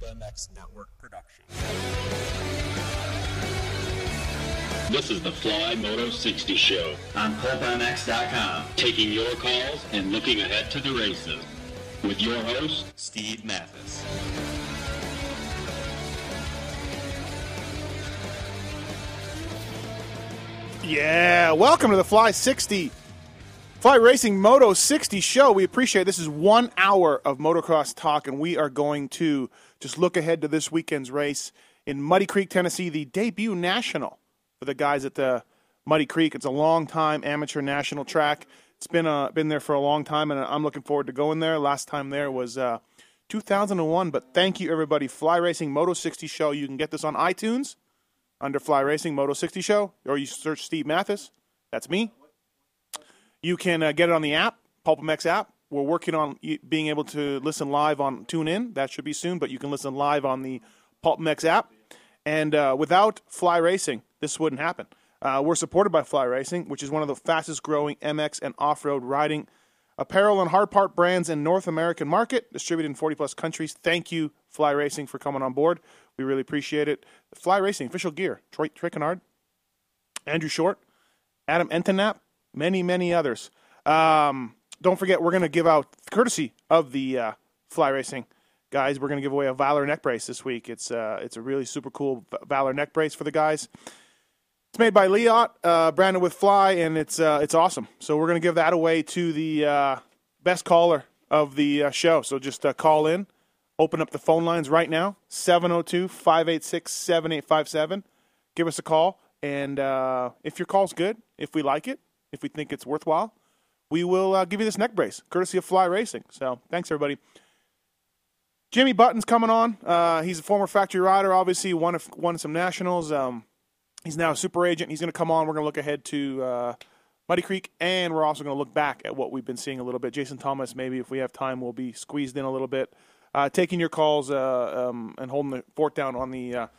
PulpMX Network production. This is the Fly Moto 60 Show on PulpMX.com, taking your calls and looking ahead to the races with your host, Steve Mathis. Yeah, welcome to the Fly Racing Moto 60 Show. We appreciate it. This is 1 hour of motocross talk, and we are going to just look ahead to this weekend's race in Muddy Creek, Tennessee, the debut national for the guys at the Muddy Creek. It's a long-time amateur national track. It's been there for a long time, and I'm looking forward to going there. Last time there was 2001, but thank you, everybody. Fly Racing Moto 60 Show. You can get this on iTunes under Fly Racing Moto 60 Show, or you search Steve Mathis. That's me. You can get it on the app, PulpMX app. We're working on being able to listen live on TuneIn. That should be soon, but you can listen live on the PulpMX app. And without Fly Racing, this wouldn't happen. We're supported by Fly Racing, which is one of the fastest-growing MX and off-road riding apparel and hard part brands in North American market, distributed in 40-plus countries. Thank you, Fly Racing, for coming on board. We really appreciate it. Fly Racing, official gear, Troy Trickenard, Andrew Short, Adam Entenap, many others. Don't forget, we're going to give out, courtesy of the Fly Racing guys, we're going to give away a Valor neck brace this week. It's a really super cool Valor neck brace for the guys. It's made by Liot, branded with Fly, and it's awesome. So we're going to give that away to the best caller of the show. So just call in. Open up the phone lines right now, 702-586-7857. Give us a call, and if your call's good, if we like it, if we think it's worthwhile, we will give you this neck brace, courtesy of Fly Racing. So thanks, everybody. Jimmy Button's coming on. He's a former factory rider, obviously, won some nationals. He's now a super agent. He's going to come on. We're going to look ahead to Muddy Creek, and we're also going to look back at what we've been seeing a little bit. Jason Thomas, maybe if we have time, will be squeezed in a little bit. Taking your calls and holding the fort down on the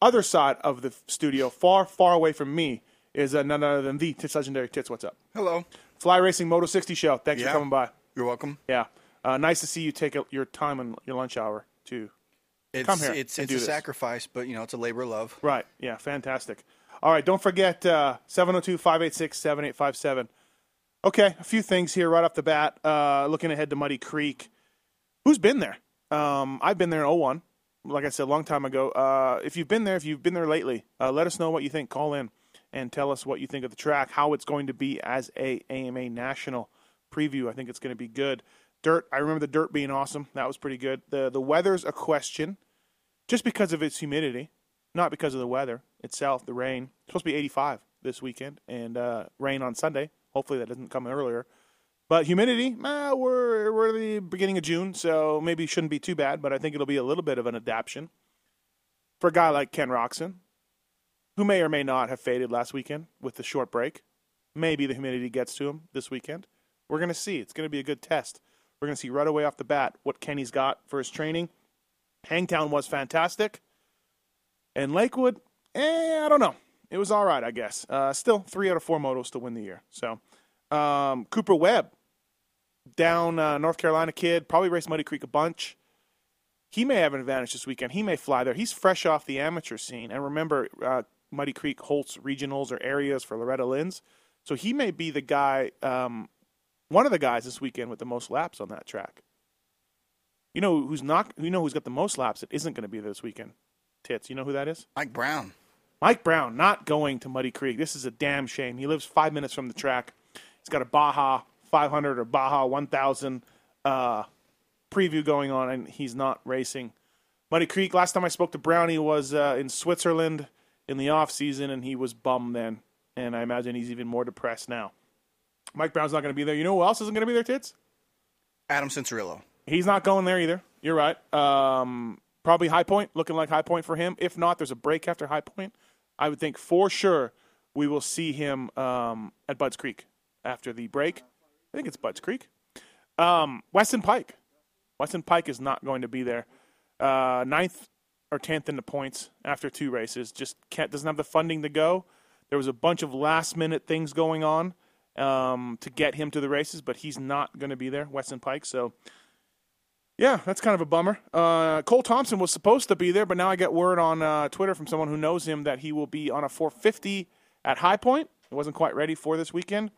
other side of the studio, far away from me, is none other than the Tits legendary Tits. What's up? Hello. Fly Racing Moto 60 Show. Thanks for coming by. You're welcome. Yeah. Nice to see you take your time and your lunch hour to come here. It's a sacrifice, but you know it's a labor of love. Right. Yeah. Fantastic. All right. Don't forget 702-586-7857. Okay. A few things here right off the bat. Looking ahead to Muddy Creek. Who's been there? I've been there in 01. Like I said, a long time ago. If you've been there lately, let us know what you think. Call in and tell us what you think of the track, how it's going to be as a AMA National preview. I think it's going to be good. Dirt, I remember the dirt being awesome. That was pretty good. The weather's a question just because of its humidity, not because of the weather itself, the rain. It's supposed to be 85 this weekend and rain on Sunday. Hopefully that doesn't come earlier. But humidity, we're at the beginning of June, so maybe it shouldn't be too bad, but I think it'll be a little bit of an adaptation for a guy like Ken Roczen, who may or may not have faded last weekend with the short break. Maybe the humidity gets to him this weekend. We're going to see. It's going to be a good test. We're going to see right away off the bat what Kenny's got for his training. Hangtown was fantastic. And Lakewood, I don't know. It was all right, I guess. Still, 3 out of 4 motos to win the year. So Cooper Webb. Down North Carolina kid, probably raced Muddy Creek a bunch. He may have an advantage this weekend. He may fly there. He's fresh off the amateur scene. And remember, Muddy Creek holds regionals or areas for Loretta Lynn's. So he may be the guy, one of the guys this weekend with the most laps on that track. You know who's got the most laps that isn't going to be there this weekend? Tits, you know who that is? Mike Brown. Mike Brown not going to Muddy Creek. This is a damn shame. He lives 5 minutes from the track. He's got a Baja 500 or Baja 1000 preview going on, and he's not racing Muddy Creek. Last time I spoke to Brownie was in Switzerland in the off season, and he was bummed then, and I imagine he's even more depressed now. Mike Brown's not going to be there. You know who else isn't going to be there, Tits? Adam Cincerillo. He's not going there either. You're right. Probably High Point, looking like High Point for him. If not, there's a break after High Point. I would think for sure we will see him at Bud's Creek after the break. I think it's Bud's Creek. Weston Peick. Weston Peick is not going to be there. 9th or 10th in the points after 2 races. Just doesn't have the funding to go. There was a bunch of last-minute things going on to get him to the races, but he's not going to be there, Weston Peick. So Yeah, that's kind of a bummer. Cole Thompson was supposed to be there, but now I get word on Twitter from someone who knows him that he will be on a 450 at High Point. He wasn't quite ready for this weekend.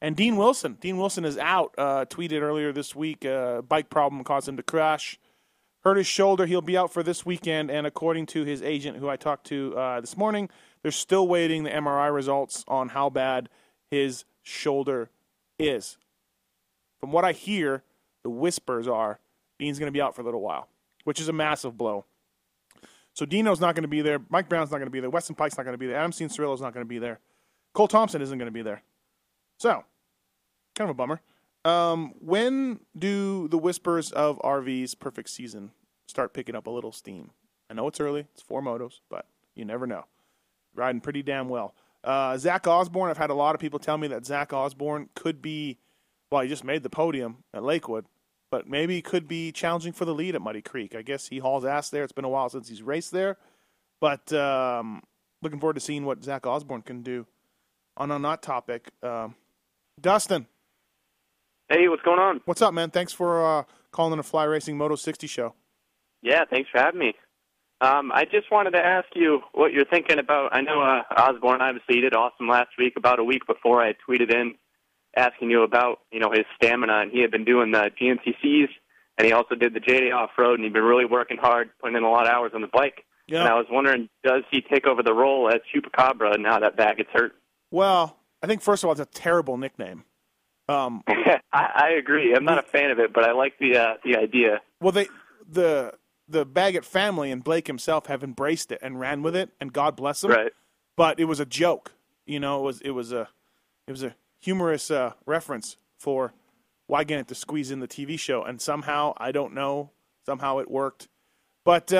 And Dean Wilson is out. Tweeted earlier this week, bike problem caused him to crash. Hurt his shoulder. He'll be out for this weekend. And according to his agent, who I talked to this morning, they're still waiting the MRI results on how bad his shoulder is. From what I hear, the whispers are, Dean's going to be out for a little while, which is a massive blow. So Dino's not going to be there. Mike Brown's not going to be there. Weston Peick's not going to be there. Adam Cincirillo's not going to be there. Cole Thompson isn't going to be there. So, kind of a bummer. When do the whispers of RV's perfect season start picking up a little steam? I know it's early. It's 4 motos, but you never know. Riding pretty damn well. Zach Osborne, I've had a lot of people tell me that Zach Osborne could be, well, he just made the podium at Lakewood. But maybe he could be challenging for the lead at Muddy Creek. I guess he hauls ass there. It's been a while since he's raced there. But looking forward to seeing what Zach Osborne can do. On that topic, Dustin. Hey, what's going on? What's up, man? Thanks for calling a Fly Racing Moto 60 show. Yeah, thanks for having me. I just wanted to ask you what you're thinking about. I know Osborne obviously did awesome last week. About a week before, I tweeted in asking you about, you know, his stamina, and he had been doing the GNCCs, and he also did the J-Day off-road, and he'd been really working hard, putting in a lot of hours on the bike. Yep. And I was wondering, does he take over the role as Chupacabra now that Baggett's hurt? Well, I think, first of all, it's a terrible nickname. I agree. I'm not a fan of it, but I like the idea. Well, the Baggett family and Blake himself have embraced it and ran with it, and God bless them. Right. But it was a joke. You know, it was a humorous reference for Wygant to squeeze in the TV show, and somehow, I don't know, somehow it worked. But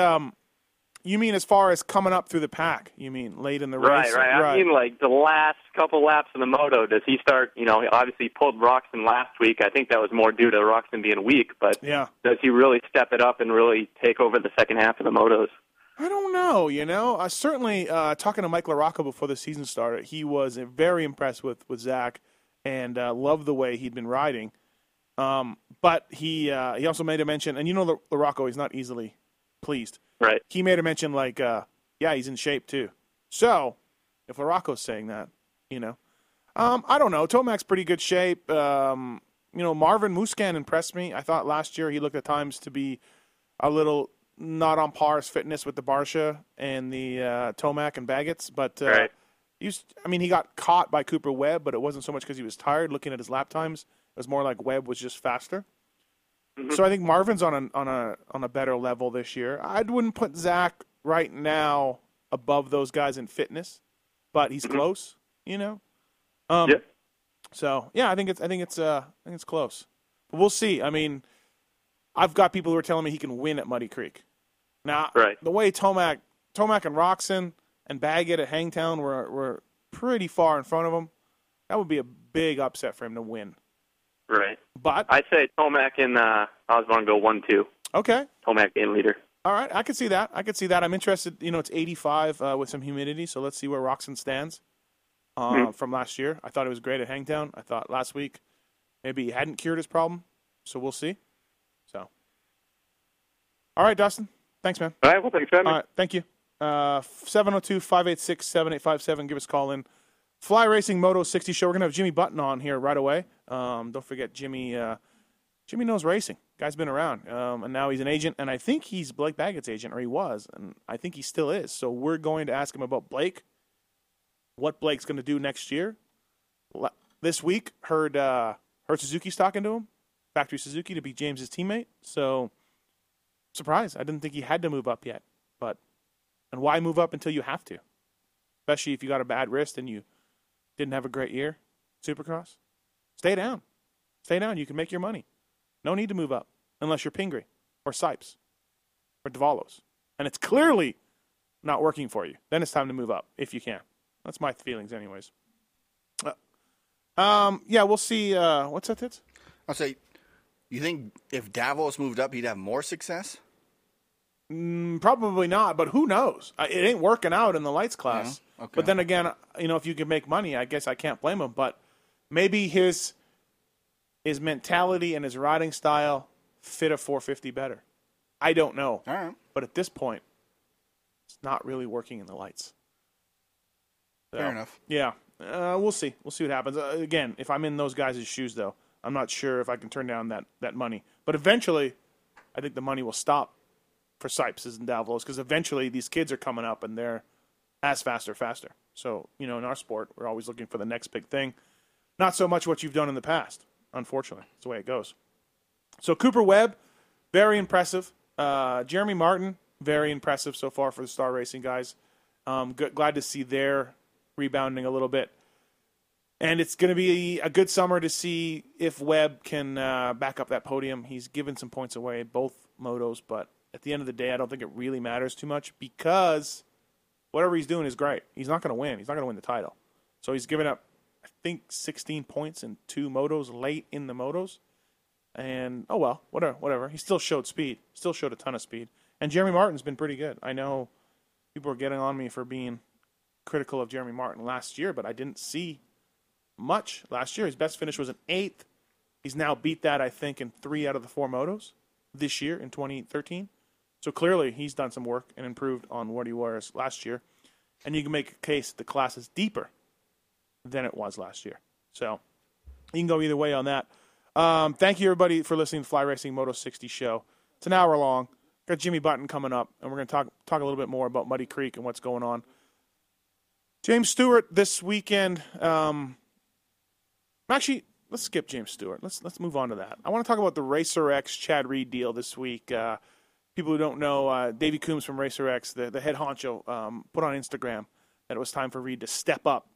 you mean as far as coming up through the pack, you mean late in the race? Right. I mean, like, the last couple laps of the moto, does he start, you know, he obviously pulled Roczen last week. I think that was more due to Roczen being weak, but yeah. Does he really step it up and really take over the second half of the motos? I don't know, you know. Certainly, talking to Mike LaRocca before the season started, he was very impressed with Zach and loved the way he'd been riding. But he also made a mention, and you know LaRocco, he's not easily pleased. Right. He made a mention like, yeah, he's in shape too. So, if LaRocco's saying that, you know. I don't know. Tomac's pretty good shape. You know, Marvin Muskan impressed me. I thought last year he looked at times to be a little – not on par as fitness with the Barsha and the Tomac and Baggett's, but right. He got caught by Cooper Webb, but it wasn't so much because he was tired. Looking at his lap times, it was more like Webb was just faster. Mm-hmm. So I think Marvin's on a better level this year. I wouldn't put Zach right now above those guys in fitness, but he's mm-hmm. close, you know. Yep. So yeah, I think it's close. But we'll see. I mean, I've got people who are telling me he can win at Muddy Creek. Now, The way Tomac and Roczen and Baggett at Hangtown were pretty far in front of him, that would be a big upset for him to win. Right. But I'd say Tomac and Osborne go 1-2. Okay. Tomac being leader. All right. I could see that. I'm interested. You know, it's 85 with some humidity, so let's see where Roczen stands from last year. I thought it was great at Hangtown. I thought last week maybe he hadn't cured his problem, so we'll see. So. All right, Dustin. Thanks, man. All right, well, thanks, man. All right, thank you. 702-586-7857. Give us a call in. Fly Racing Moto 60 show. We're going to have Jimmy Button on here right away. Don't forget, Jimmy Jimmy knows racing. Guy's been around, and now he's an agent, and I think he's Blake Baggett's agent, or he was, and I think he still is. So we're going to ask him about Blake, what Blake's going to do next year. This week, heard Suzuki's talking to him, Factory Suzuki, to be James's teammate, so... Surprise! I didn't think he had to move up yet, but and why move up until you have to, especially if you got a bad wrist and you didn't have a great year, Supercross. Stay down. You can make your money. No need to move up unless you're Pingree or Sipes or Davalos, and it's clearly not working for you. Then it's time to move up if you can. That's my feelings, anyways. Yeah, we'll see. What's that, Tits? I'll say. You think if Davos moved up, he'd have more success? Probably not, but who knows? It ain't working out in the lights class. Yeah, okay. But then again, you know, if you can make money, I guess I can't blame him. But maybe his mentality and his riding style fit a 450 better? I don't know. All right. But at this point, it's not really working in the lights. So, fair enough. Yeah. We'll see. We'll see what happens. Again, if I'm in those guys' shoes, though, I'm not sure if I can turn down that money. But eventually, I think the money will stop for Sipes and Davalos, because eventually these kids are coming up and they're as faster. So, you know, in our sport, we're always looking for the next big thing. Not so much what you've done in the past, unfortunately. That's the way it goes. So Cooper Webb, very impressive. Jeremy Martin, very impressive so far for the Star Racing guys. Glad to see their rebounding a little bit. And it's going to be a good summer to see if Webb can back up that podium. He's given some points away, both motos, but at the end of the day, I don't think it really matters too much because whatever he's doing is great. He's not going to win. He's not going to win the title. So he's given up, I think, 16 points in two motos late in the motos. And, oh, well, whatever. He still showed speed. Still showed a ton of speed. And Jeremy Martin's been pretty good. I know people are getting on me for being critical of Jeremy Martin last year, but I didn't see much last year. His best finish was an 8th. He's now beat that, I think, in 3 out of the 4 motos this year in 2013. So clearly he's done some work and improved on what he was last year. And you can make a case that the class is deeper than it was last year. So you can go either way on that. Thank you, everybody, for listening to the Fly Racing Moto 60 show. It's an hour long. Got Jimmy Button coming up, and we're going to talk a little bit more about Muddy Creek and what's going on. James Stewart this weekend. Actually, let's skip James Stewart. Let's move on to that. I want to talk about the Racer X Chad Reed deal this week. People who don't know, Davey Coombs from Racer X, the head honcho, put on Instagram that it was time for Reed to step up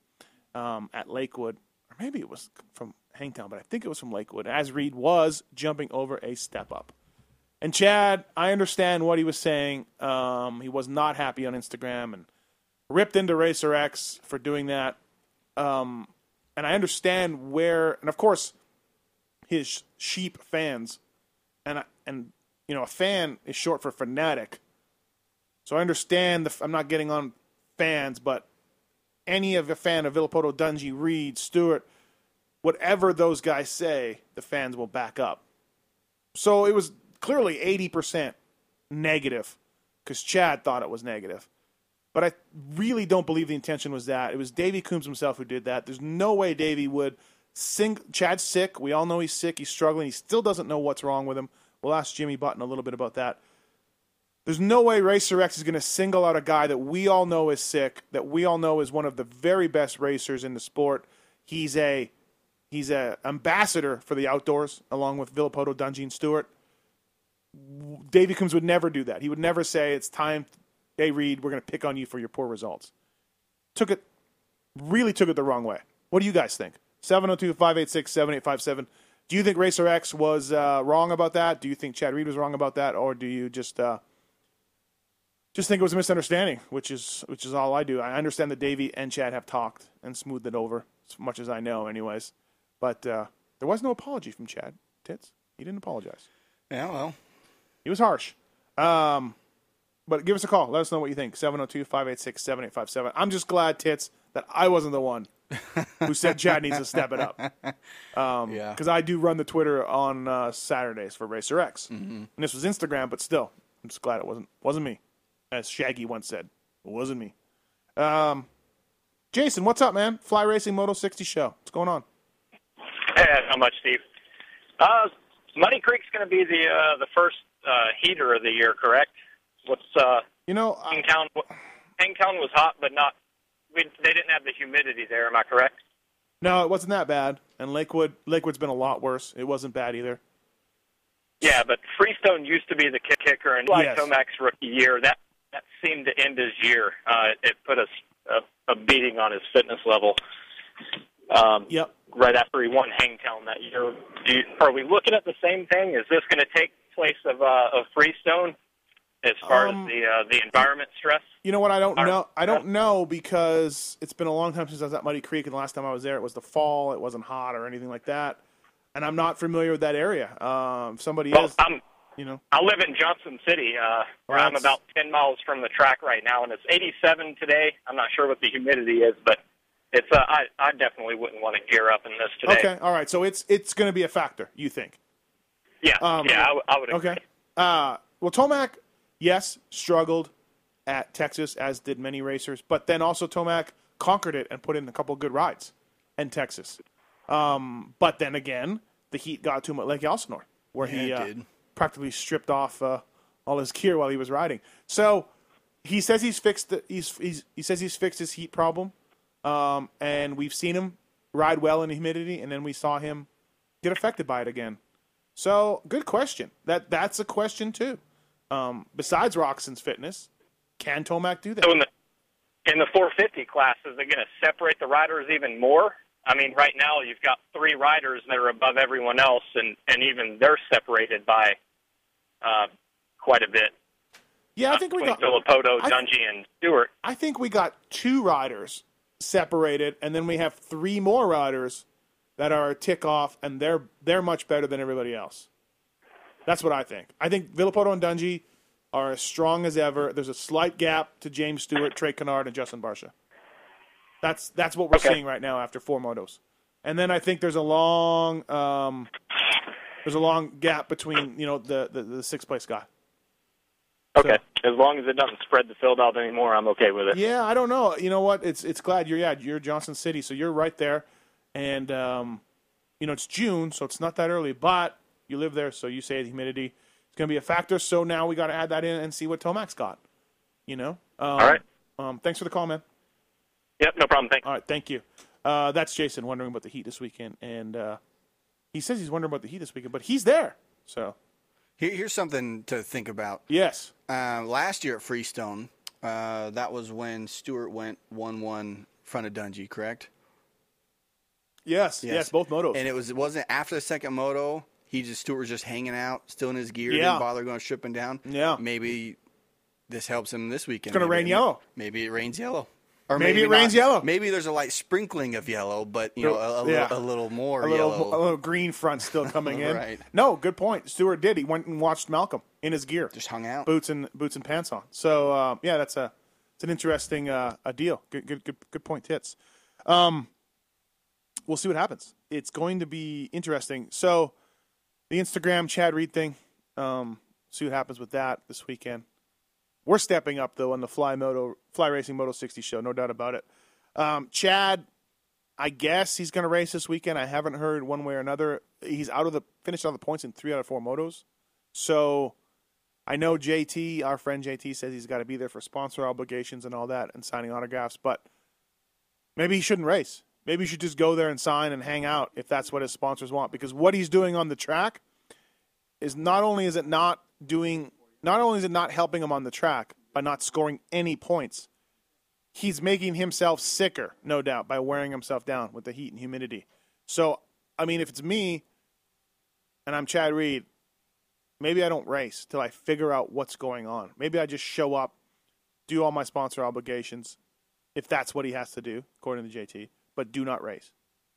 at Lakewood. Or maybe it was from Hangtown, but I think it was from Lakewood, as Reed was jumping over a step up. And Chad, I understand what he was saying. He was not happy on Instagram and ripped into Racer X for doing that. And I understand where, and of course, his sheep fans, and you know, a fan is short for fanatic. So I understand I'm not getting on fans, but any of a fan of Villopoto, Dungy, Reed, Stewart, whatever those guys say, the fans will back up. So it was clearly 80% negative, because Chad thought it was negative. But I really don't believe the intention was that. It was Davey Coombs himself who did that. There's no way Davey would sing. Chad's sick. We all know he's sick. He's struggling. He still doesn't know what's wrong with him. We'll ask Jimmy Button a little bit about that. There's no way Racer X is going to single out a guy that we all know is sick, that we all know is one of the very best racers in the sport. He's a ambassador for the outdoors, along with Villopoto, Dungy, and Stewart. Davey Coombs would never do that. He would never say, it's time... Hey, Reed, we're going to pick on you for your poor results. Really took it the wrong way. What do you guys think? 702-586-7857. Do you think Racer X was wrong about that? Do you think Chad Reed was wrong about that? Or do you just think it was a misunderstanding, which is all I do. I understand that Davey and Chad have talked and smoothed it over, as much as I know anyways. But there was no apology from Chad. Tits, he didn't apologize. Yeah, well. He was harsh. But give us a call. Let us know what you think. 702-586-7857. I'm just glad, Tits, that I wasn't the one who said Chad needs to step it up. Yeah. Because I do run the Twitter on Saturdays for Racer X. Mm-hmm. And this was Instagram, but still, I'm just glad it wasn't me. As Shaggy once said, it wasn't me. Jason, what's up, man? Fly Racing Moto 60 show. What's going on? Hey, not much, Steve. Muddy Creek's going to be the first heater of the year, correct? Hangtown was hot, but not. They didn't have the humidity there. Am I correct? No, it wasn't that bad. And Lakewood's been a lot worse. It wasn't bad either. Yeah, but Freestone used to be the kicker, and Eli Tomac's rookie year, that seemed to end his year. It put a beating on his fitness level. Yep. Right after he won Hangtown that year, are we looking at the same thing? Is this going to take place of Freestone? As far as the environment stress? You know what? I don't know because it's been a long time since I was at Muddy Creek, and the last time I was there, it was the fall. It wasn't hot or anything like that, and I'm not familiar with that area. I live in Johnson City. Where I'm about 10 miles from the track right now, and it's 87 today. I'm not sure what the humidity is, but it's. I definitely wouldn't want to gear up in this today. Okay, all right. So it's going to be a factor, you think? Yeah, I would agree. Okay. Well, Tomac, yes, struggled at Texas, as did many racers, but then also Tomac conquered it and put in a couple of good rides in Texas. But then again, the heat got to him at Lake Elsinore, where he practically stripped off all his gear while he was riding. So he says he's fixed he says he's fixed his heat problem, and we've seen him ride well in the humidity, and then we saw him get affected by it again. So good question. That's a question too. Besides Roczen's fitness, can Tomac do that? So in the 450 class, is it going to separate the riders even more? I mean, right now you've got three riders that are above everyone else, and even they're separated by quite a bit. Yeah, I think we got Villopoto, Dungy, and Stewart. I think we got two riders separated, and then we have three more riders that are a tick off, and they're much better than everybody else. That's what I think. I think Villopoto and Dungy are as strong as ever. There's a slight gap to James Stewart, Trey Kennard, and Justin Barsha. That's what we're seeing right now after four motos, and then I think there's a long gap between the sixth place guy. Okay, so, as long as it doesn't spread the field out anymore, I'm okay with it. Yeah, I don't know. You know what? It's glad you're Johnson City, so you're right there, and it's June, so it's not that early, but you live there, so you say the humidity is going to be a factor. So now we got to add that in and see what Tomac's got. All right. Thanks for the call, man. Yep, no problem. Thanks. All right, thank you. That's Jason wondering about the heat this weekend, and he says he's wondering about the heat this weekend, but he's there. So here's something to think about. Yes. Last year at Freestone, that was when Stewart went 1-1 in front of Dungy, correct? Yes, both motos. And it wasn't after the second moto. Stewart was just hanging out, still in his gear, didn't bother going stripping down. Yeah. Maybe this helps him this weekend. It's going to rain yellow. Maybe it rains yellow. Or maybe it rains yellow. Maybe there's a light sprinkling of yellow, but a little more yellow. A little green front still coming in. Right. No, good point. Stewart did. He went and watched Malcolm in his gear. Just hung out. Boots and pants on. So, that's an interesting deal. Good point, Tits. We'll see what happens. It's going to be interesting. So, the Instagram Chad Reed thing, see what happens with that this weekend. We're stepping up, though, on the Fly Racing Moto 60 show, no doubt about it. Chad, I guess he's going to race this weekend. I haven't heard one way or another. He's finished out of the points in 3 out of 4 motos. So I know our friend JT, says he's got to be there for sponsor obligations and all that and signing autographs, but maybe he shouldn't race. Maybe he should just go there and sign and hang out if that's what his sponsors want, because what he's doing on the track is not only is it not helping him on the track by not scoring any points, he's making himself sicker, no doubt, by wearing himself down with the heat and humidity. So, I mean, if it's me and I'm Chad Reed, maybe I don't race till I figure out what's going on. Maybe I just show up, do all my sponsor obligations, if that's what he has to do, according to JT, but do not race.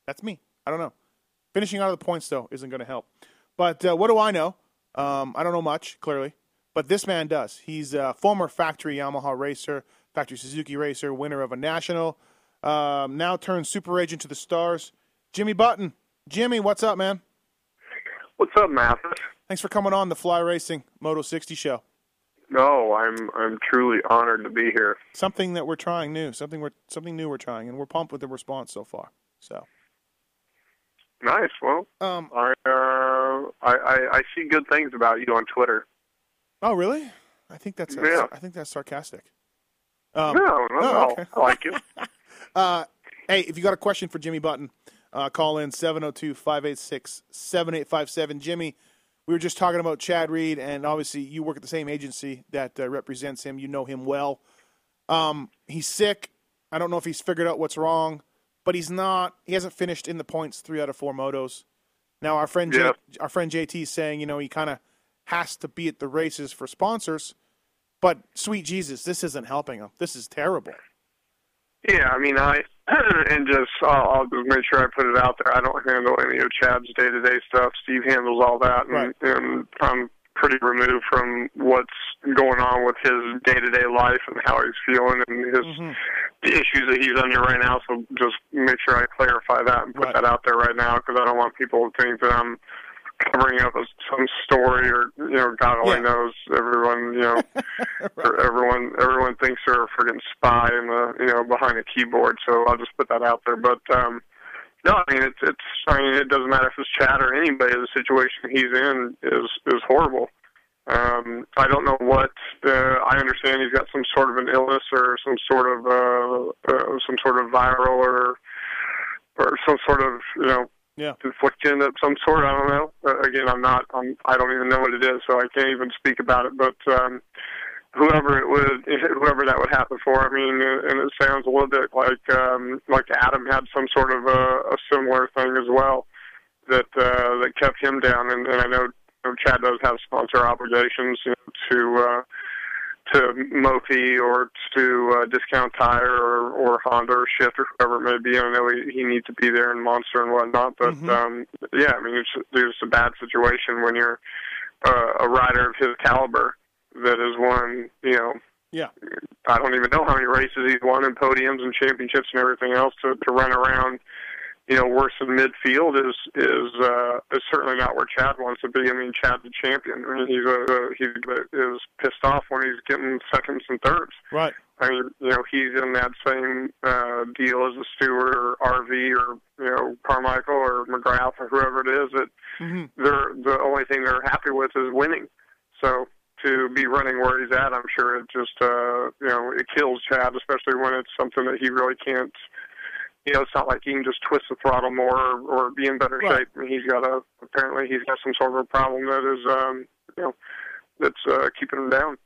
That's me. I don't know. Finishing out of the points, though, isn't going to help. But what do I know? I don't know much, clearly. But this man does. He's a former factory Yamaha racer, factory Suzuki racer, winner of a national, now turned super agent to the stars, Jimmy Button. Jimmy, what's up, man? What's up, Mathis? Thanks for coming on the Fly Racing Moto 60 show. No, I'm truly honored to be here. Something that we're trying new, something new we're trying, and we're pumped with the response so far. So nice. Well, I see good things about you on Twitter. Oh, really? I think that's sarcastic. No, okay. I like it. Hey, if you got a question for Jimmy Button, call in 702-586-7857. Jimmy, we were just talking about Chad Reed, and obviously you work at the same agency that represents him. You know him well. He's sick. I don't know if he's figured out what's wrong, but he hasn't finished in the points 3 out of 4 motos. Now our friend JT is saying, he kind of has to be at the races for sponsors, but sweet Jesus, this isn't helping him. This is terrible. Yeah, I mean, I'll just make sure I put it out there. I don't handle any of Chad's day-to-day stuff. Steve handles all that, and I'm pretty removed from what's going on with his day-to-day life and how he's feeling and the issues that he's under right now. So just make sure I clarify that and put that out there right now, because I don't want people to think that I'm covering up some story, or God only knows. Everyone, right. Or everyone thinks they're a friggin' spy in the behind a keyboard. So I'll just put that out there. But no, I mean it's. I mean it doesn't matter if it's Chad or anybody. The situation he's in is horrible. I don't know what. I understand he's got some sort of an illness or some sort of viral or some sort of infliction of some sort. I don't know. Again, I don't even know what it is, so I can't even speak about it. But whoever that would happen for. I mean, and it sounds a little bit like Adam had some sort of a similar thing as well that kept him down. And I know. Chad does have sponsor obligations to Mophie or to Discount Tire or Honda or Shift or whoever it may be. I know he needs to be there in Monster and whatnot, but I mean it's a bad situation when you're a rider of his caliber that has won. I don't even know how many races he's won and podiums and championships and everything else to run around. Worse than midfield is certainly not where Chad wants to be. I mean, Chad's a champion. I mean, he is pissed off when he's getting seconds and thirds. Right. I mean, he's in that same deal as a Stewart or RV or Carmichael or McGrath or whoever it is that the only thing they're happy with is winning. So to be running where he's at, I'm sure it just it kills Chad, especially when it's something that he really can't. It's not like he can just twist the throttle more or be in better shape. I mean, he's got some sort of a problem that is, that's keeping him down.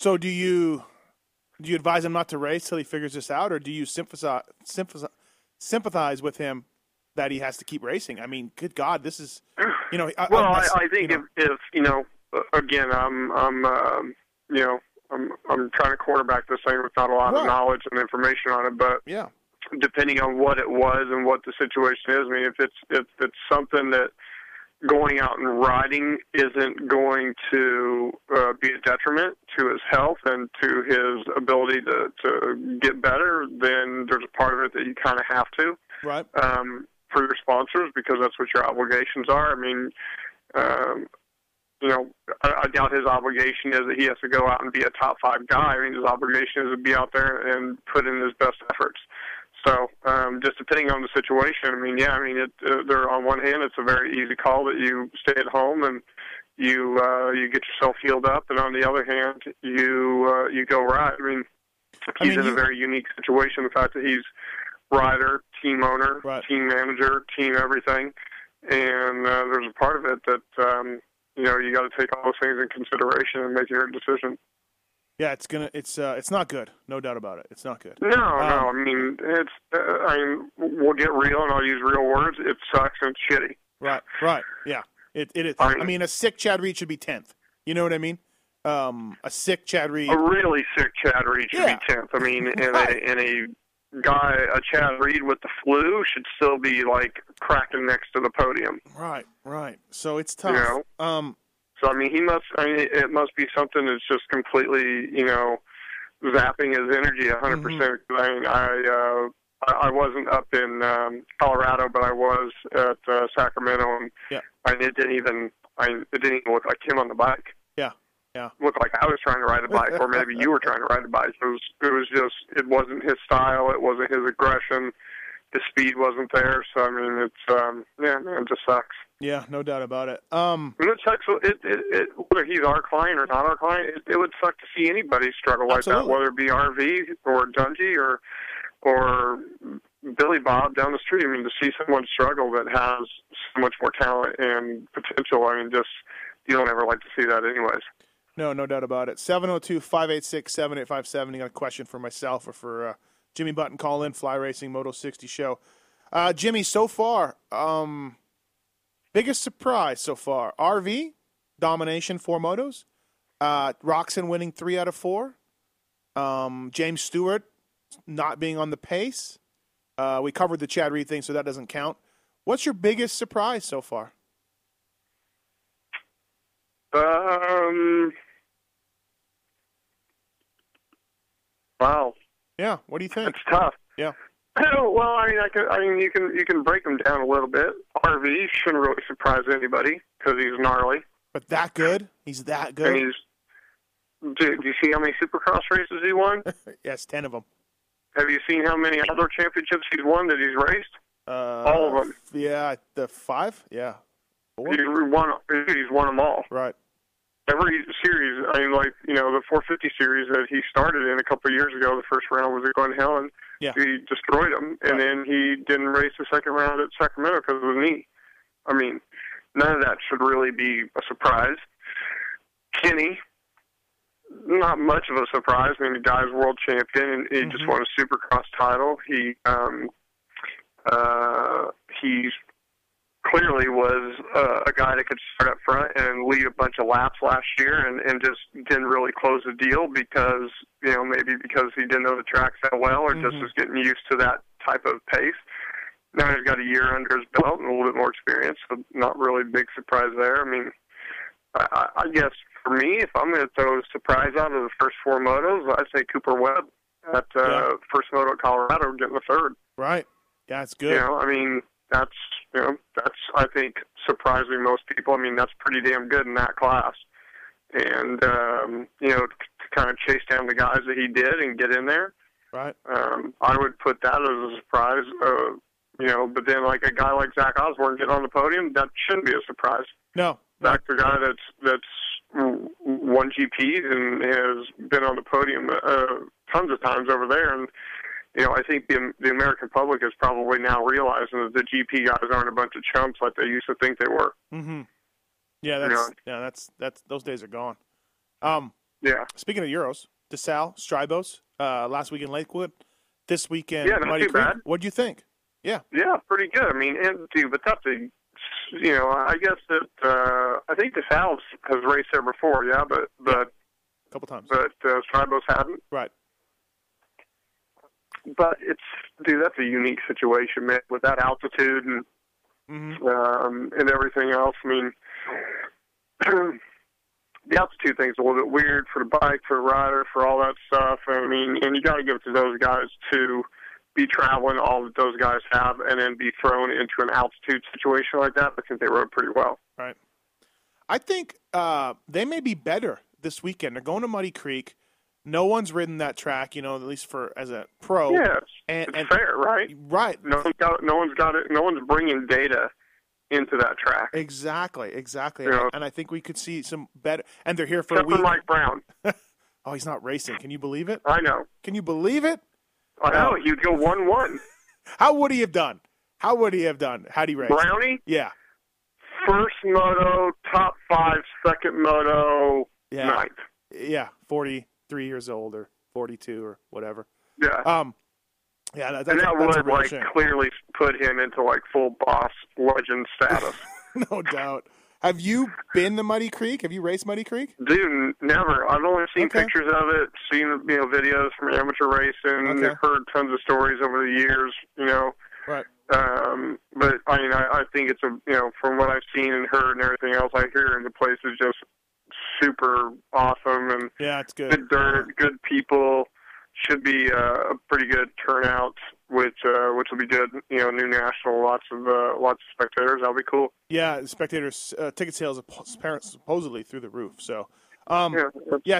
So do you advise him not to race till he figures this out, or do you sympathize with him that he has to keep racing? I mean, good God, this is, I think again, I'm trying to quarterback this thing with not a lot of knowledge and information on it, but depending on what it was and what the situation is. I mean, if it's something that going out and riding isn't going to be a detriment to his health and to his ability to get better, then there's a part of it that you kind of have to, right? For your sponsors, because that's what your obligations are. I mean, I doubt his obligation is that he has to go out and be a top five guy. I mean, his obligation is to be out there and put in his best efforts. So, just depending on the situation, I mean, they're on one hand, it's a very easy call that you stay at home and you get yourself healed up, and on the other hand, you go ride. I mean, he's in a very unique situation. The fact that he's rider, team owner, team manager, team everything, and there's a part of it that you got to take all those things in consideration and make your decision. Yeah, it's not good. No doubt about it. It's not good. No. I mean, we'll get real, and I'll use real words. It sucks and it's shitty. Right. Yeah. It is. I mean, a sick Chad Reed should be 10th. You know what I mean? A sick Chad Reed. A really sick Chad Reed should be 10th. I mean, a Chad Reed with the flu should still be like cracking next to the podium. Right. So it's tough. So, I mean, it must be something that's just completely, zapping his energy 100%. Mm-hmm. I mean, I wasn't up in Colorado, but I was at Sacramento, and it didn't even look like him on the bike. Yeah. It looked like I was trying to ride a bike, or maybe you were trying to ride a bike. It wasn't his style. It wasn't his aggression. His speed wasn't there. So, I mean, it's, it just sucks. Yeah, no doubt about it. It sucks. It, whether he's our client or not our client, it would suck to see anybody struggle like that, whether it be RV or Dungey or Billy Bob down the street. I mean, to see someone struggle that has so much more talent and potential, I mean, just you don't ever like to see that anyways. No doubt about it. 702-586-7857. You got a question for myself or for Jimmy Button? Call in, Fly Racing, Moto 60 Show. Jimmy, so far... biggest surprise so far: RV domination, 4 motos. Roczen winning 3 out of 4. James Stewart not being on the pace. We covered the Chad Reed thing, so that doesn't count. What's your biggest surprise so far? Wow. Yeah. What do you think? It's tough. Yeah. Well, I mean, you can break him down a little bit. RV shouldn't really surprise anybody because he's gnarly. But that good? He's that good? And he's, dude, do you see how many Supercross races he won? Yes, 10 of them. Have you seen how many outdoor championships he's won that he's raced? All of them. Yeah, the 5? Yeah. 4? He's won them all. Right. Every series, I mean, like, you know, the 450 series that he started in a couple of years ago, the first round was at Glen Helen. Yeah. He destroyed him, and then he didn't race the second round at Sacramento because of the knee. I mean, none of that should really be a surprise. Kenny, not much of a surprise. I mean, the guy's world champion, and he just won a Supercross title. He clearly was a guy that could start up front and lead a bunch of laps last year and just didn't really close the deal because, you know, maybe because he didn't know the tracks that well or just was getting used to that type of pace. Now he's got a year under his belt and a little bit more experience, so not really a big surprise there. I mean, I guess for me, if I'm going to throw a surprise out of the first four motos, I'd say Cooper Webb at first moto at Colorado getting the third. Right. Yeah, that's good. You know, I mean, that's I think surprising most people. I mean, that's pretty damn good in that class. And you know, to kind of chase down the guys that he did and get in there. Right. I would put that as a surprise. You know, but then like a guy like Zach Osborne getting on the podium, that shouldn't be a surprise. No. Zach's a guy that's won GPs and has been on the podium tons of times over there. And you know, I think the American public is probably now realizing that the GP guys aren't a bunch of chumps like they used to think they were. Mm-hmm. Yeah, that's those days are gone. Yeah. Speaking of Euros, DeSalle, Strijbos, last week in Lakewood, this weekend. Yeah, not too bad. What do you think? Yeah. Yeah, pretty good. I mean, but that's a, you know, I guess that I think DeSalle has raced there before. Yeah, but a couple times. But Strijbos hadn't. Right. But that's a unique situation, man, with that altitude and everything else. I mean, the altitude thing's a little bit weird for the bike, for the rider, for all that stuff. I mean, and you got to give it to those guys to be traveling all that those guys have and then be thrown into an altitude situation like that. I think they rode pretty well. Right. I think they may be better this weekend. They're going to Muddy Creek. No one's ridden that track, you know, at least for as a pro. Yeah, it's fair, right? Right. No one's got it. No one's bringing data into that track. Exactly. And I think we could see some better. And they're here for a week. Mike Brown. Oh, he's not racing. Can you believe it? I know. Can you believe it? I know. He'd go 1-1. How would he have done? How'd he race? Brownie? Yeah. First moto, top 5, second moto, ninth. Yeah, 40. 3 years old or 42 or whatever. Yeah. That would like shame. Clearly put him into like full boss legend status. No doubt. Have you been to Muddy Creek? Have you raced Muddy Creek? Dude, never. I've only seen pictures of it, seen videos from amateur racing. I've heard tons of stories over the years, you know. Right. But I mean, I think it's from what I've seen and heard and everything else I hear, and the place is just super awesome, and it's good. Good dirt, good people. Should be a pretty good turnout, which will be good. You know, new national, lots of spectators. That'll be cool. Yeah, spectators. Ticket sales supposedly through the roof. So, I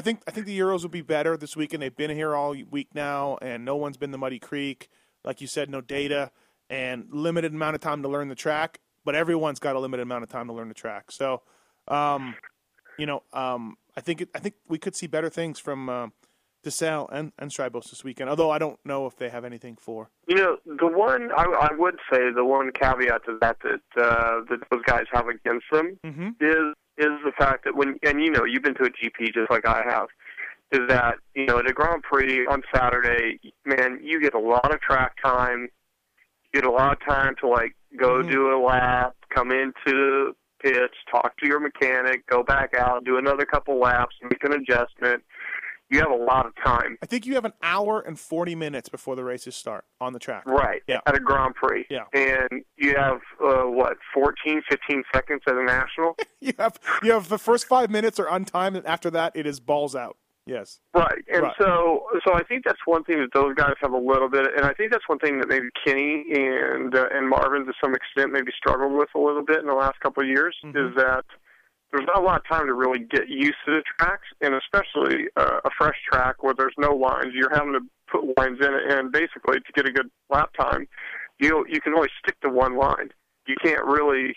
think the Euros will be better this weekend. They've been here all week now, and no one's been to Muddy Creek. Like you said, no data and limited amount of time to learn the track. But everyone's got a limited amount of time to learn the track. So. I think we could see better things from DeSalle and Strijbos this weekend, although I don't know if they have anything for. You know, the one I would say, the one caveat to that those guys have against them is the fact that you've been to a GP just like I have, is that, you know, at a Grand Prix on Saturday, man, you get a lot of track time, you get a lot of time to, like, go do a lap, come into pits, talk to your mechanic, go back out, do another couple laps, make an adjustment. You have a lot of time. I think you have an hour and 40 minutes before the races start on the track. Right, yeah. At a Grand Prix. Yeah. And you have, 15 seconds at a national? You have the first 5 minutes are untimed, and after that it is balls out. Yes. Right. And right. So I think that's one thing that those guys have a little bit, and I think that's one thing that maybe Kenny and Marvin to some extent maybe struggled with a little bit in the last couple of years, mm-hmm. is that there's not a lot of time to really get used to the tracks, and especially a fresh track where there's no lines. You're having to put lines in it, and basically to get a good lap time, you can only stick to one line. You can't really,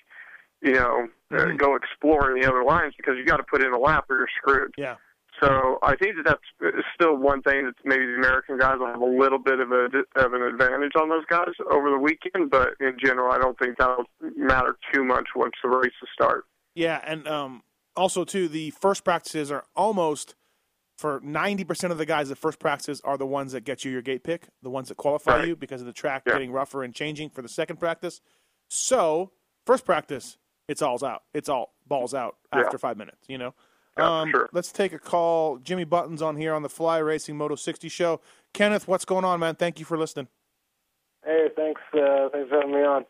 go exploring the other lines because you got to put in a lap or you're screwed. Yeah. So I think that's still one thing that maybe the American guys will have a little bit of an advantage on those guys over the weekend, but in general, I don't think that'll matter too much once the races start. Yeah, and also, too, the first practices are almost, for 90% of the guys, the first practices are the ones that get you your gate pick, the ones that qualify right. you because of the track yeah. getting rougher and changing for the second practice. So first practice, it's all out. It's all balls out after yeah. 5 minutes, Yeah, sure. Let's take a call. Jimmy Button's on here on the Fly Racing Moto 60 show. Kenneth, what's going on, man? Thank you for listening. Hey, thanks for having me on.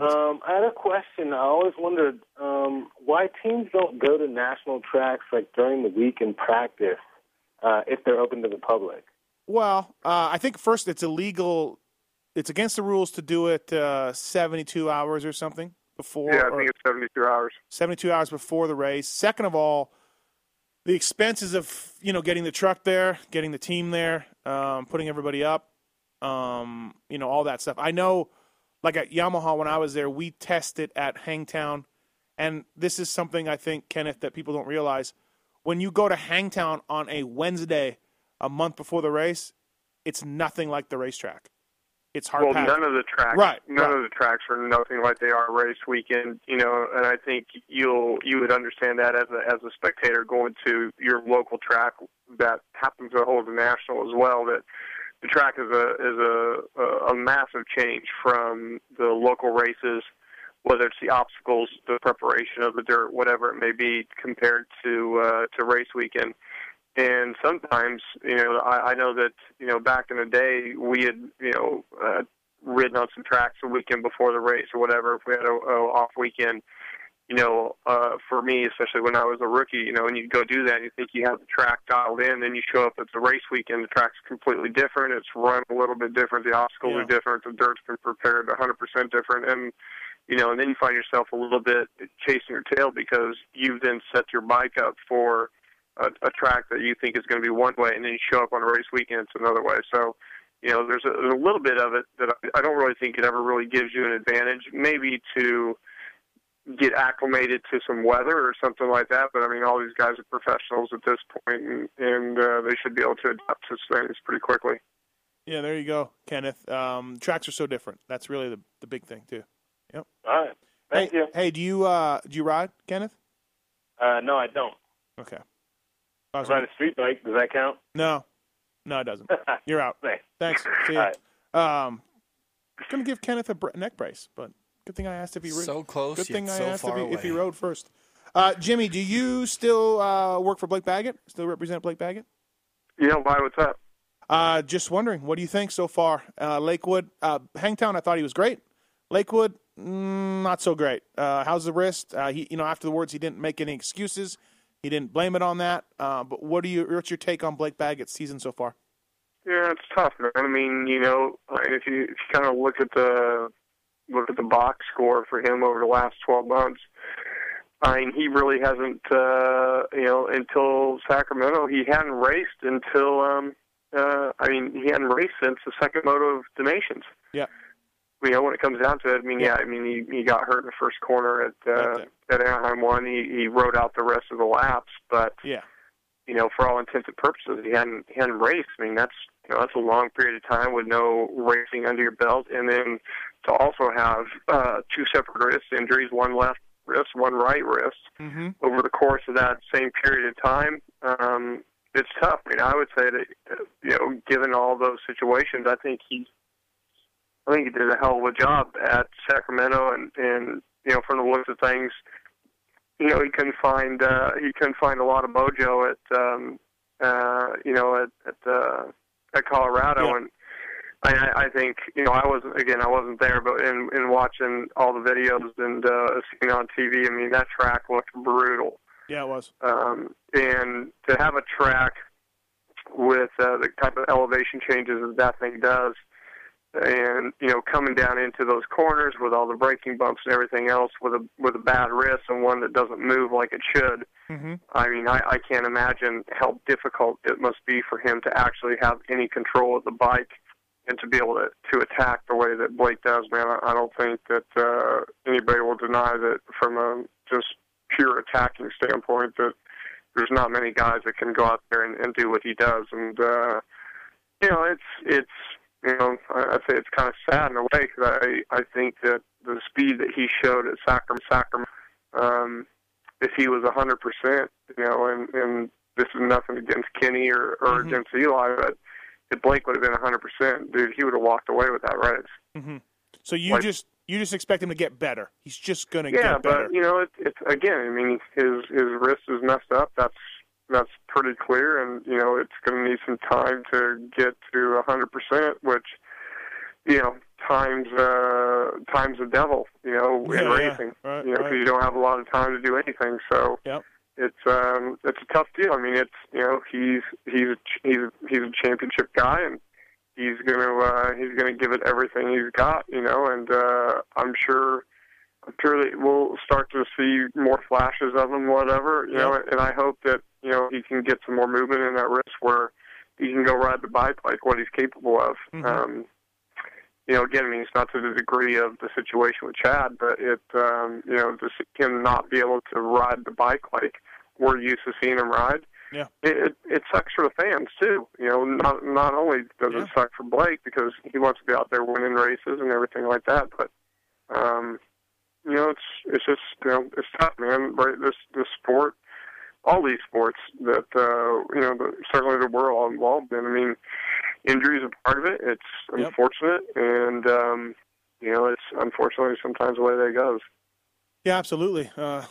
I had a question. I always wondered why teams don't go to national tracks like during the week and practice if they're open to the public. Well, I think first it's illegal. It's against the rules to do it 72 hours or something before. Yeah, I think it's 72 hours. 72 hours before the race. Second of all, the expenses of getting the truck there, getting the team there, putting everybody up, all that stuff. I know. Like at Yamaha when I was there, we tested at Hangtown, and this is something I think, Kenneth, that people don't realize. When you go to Hangtown on a Wednesday, a month before the race, it's nothing like the racetrack. It's hard. Well, packed. None of the tracks, right? None of the tracks are nothing like they are race weekend. And I think you would understand that as a spectator going to your local track that happens to hold the national as well. That. The track is a massive change from the local races, whether it's the obstacles, the preparation of the dirt, whatever it may be, compared to race weekend. And sometimes, I know that back in the day we had ridden on some tracks the weekend before the race or whatever. If we had a off weekend, for me, especially when I was a rookie, and you go do that, you think you have the track dialed in, then you show up at the race weekend, the track's completely different, it's run a little bit different, the obstacles yeah. are different, the dirt's been prepared 100% different, and, and then you find yourself a little bit chasing your tail because you've then set your bike up for a track that you think is going to be one way, and then you show up on a race weekend, it's another way, so... There's a little bit of it that I don't really think it ever really gives you an advantage, maybe to get acclimated to some weather or something like that. But, all these guys are professionals at this point, and they should be able to adapt to things pretty quickly. Yeah, there you go, Kenneth. Tracks are so different. That's really the big thing, too. Yep. All right. Thank you. Hey, do you ride, Kenneth? No, I don't. Okay. I ride a street bike. Does that count? No, it doesn't. You're out. Thanks. See ya. Right. I was going to give Kenneth a neck brace, but good thing I asked if he rode. So close. Good thing I asked if he rode first. Jimmy, do you still work for Blake Baggett? Still represent Blake Baggett? Yeah, why? What's up? Just wondering, what do you think so far? Lakewood, Hangtown, I thought he was great. Lakewood, not so great. How's the wrist? He, afterwards, he didn't make any excuses. He didn't blame it on that. But what's your take on Blake Baggett's season so far? Yeah, it's tough, man. If you kind of look at the box score for him over the last 12 months. He really hasn't, until Sacramento, he hadn't raced since the second moto of the Nations. Yeah. When it comes down to it, he got hurt in the first corner at Anaheim 1. He rode out the rest of the laps, but, for all intents and purposes, he hadn't raced. That's a long period of time with no racing under your belt, and then to also have two separate wrist injuries, one left wrist, one right wrist, mm-hmm. over the course of that same period of time, it's tough. I would say that, given all those situations, I think he did a hell of a job at Sacramento, and from the looks of things, he couldn't find a lot of mojo at Colorado, yeah. and I think I wasn't there, but in watching all the videos and seeing on TV, that track looked brutal. Yeah, it was. And to have a track with the type of elevation changes that thing does. And, you know, coming down into those corners with all the braking bumps and everything else with a bad wrist and one that doesn't move like it should, mm-hmm. I mean, I can't imagine how difficult it must be for him to actually have any control of the bike and to be able to attack the way that Blake does. Man, I don't think that anybody will deny that from a just pure attacking standpoint that there's not many guys that can go out there and do what he does. And, you know, it's you know, I'd say it's kind of sad in a way because I think that the speed that he showed at Sacramento, if he was 100%, you know, and this is nothing against Kenny or mm-hmm. against Eli, but if Blake would have been 100%, dude, he would have walked away with that race. Mm-hmm. So you like, just expect him to get better. He's just going to get better. Yeah, but, you know, it's again, I mean, his wrist is messed up. That's pretty clear, and, you know, it's going to need some time to get to 100%, which, you know, time's the devil, you know, in racing. Yeah. Right, you know, because you don't have a lot of time to do anything. So it's a tough deal. I mean, it's, you know, he's a championship guy, and he's going to give it everything he's got, you know, and I'm sure that we'll start to see more flashes of him, whatever, you know, and I hope that, you know, he can get some more movement in that wrist where he can go ride the bike like what he's capable of. Mm-hmm. You know, again, I mean, it's not to the degree of the situation with Chad, but it, you know, just him not be able to ride the bike like we're used to seeing him ride. Yeah. It sucks for the fans, too. You know, not only does it suck for Blake because he wants to be out there winning races and everything like that, but, you know, it's just, you know, it's tough, man. Right? This sport, all these sports that, you know, certainly that we're all involved in. I mean, injuries are part of it. It's unfortunate. And, you know, it's unfortunately sometimes the way that it goes. Yeah, absolutely. I'm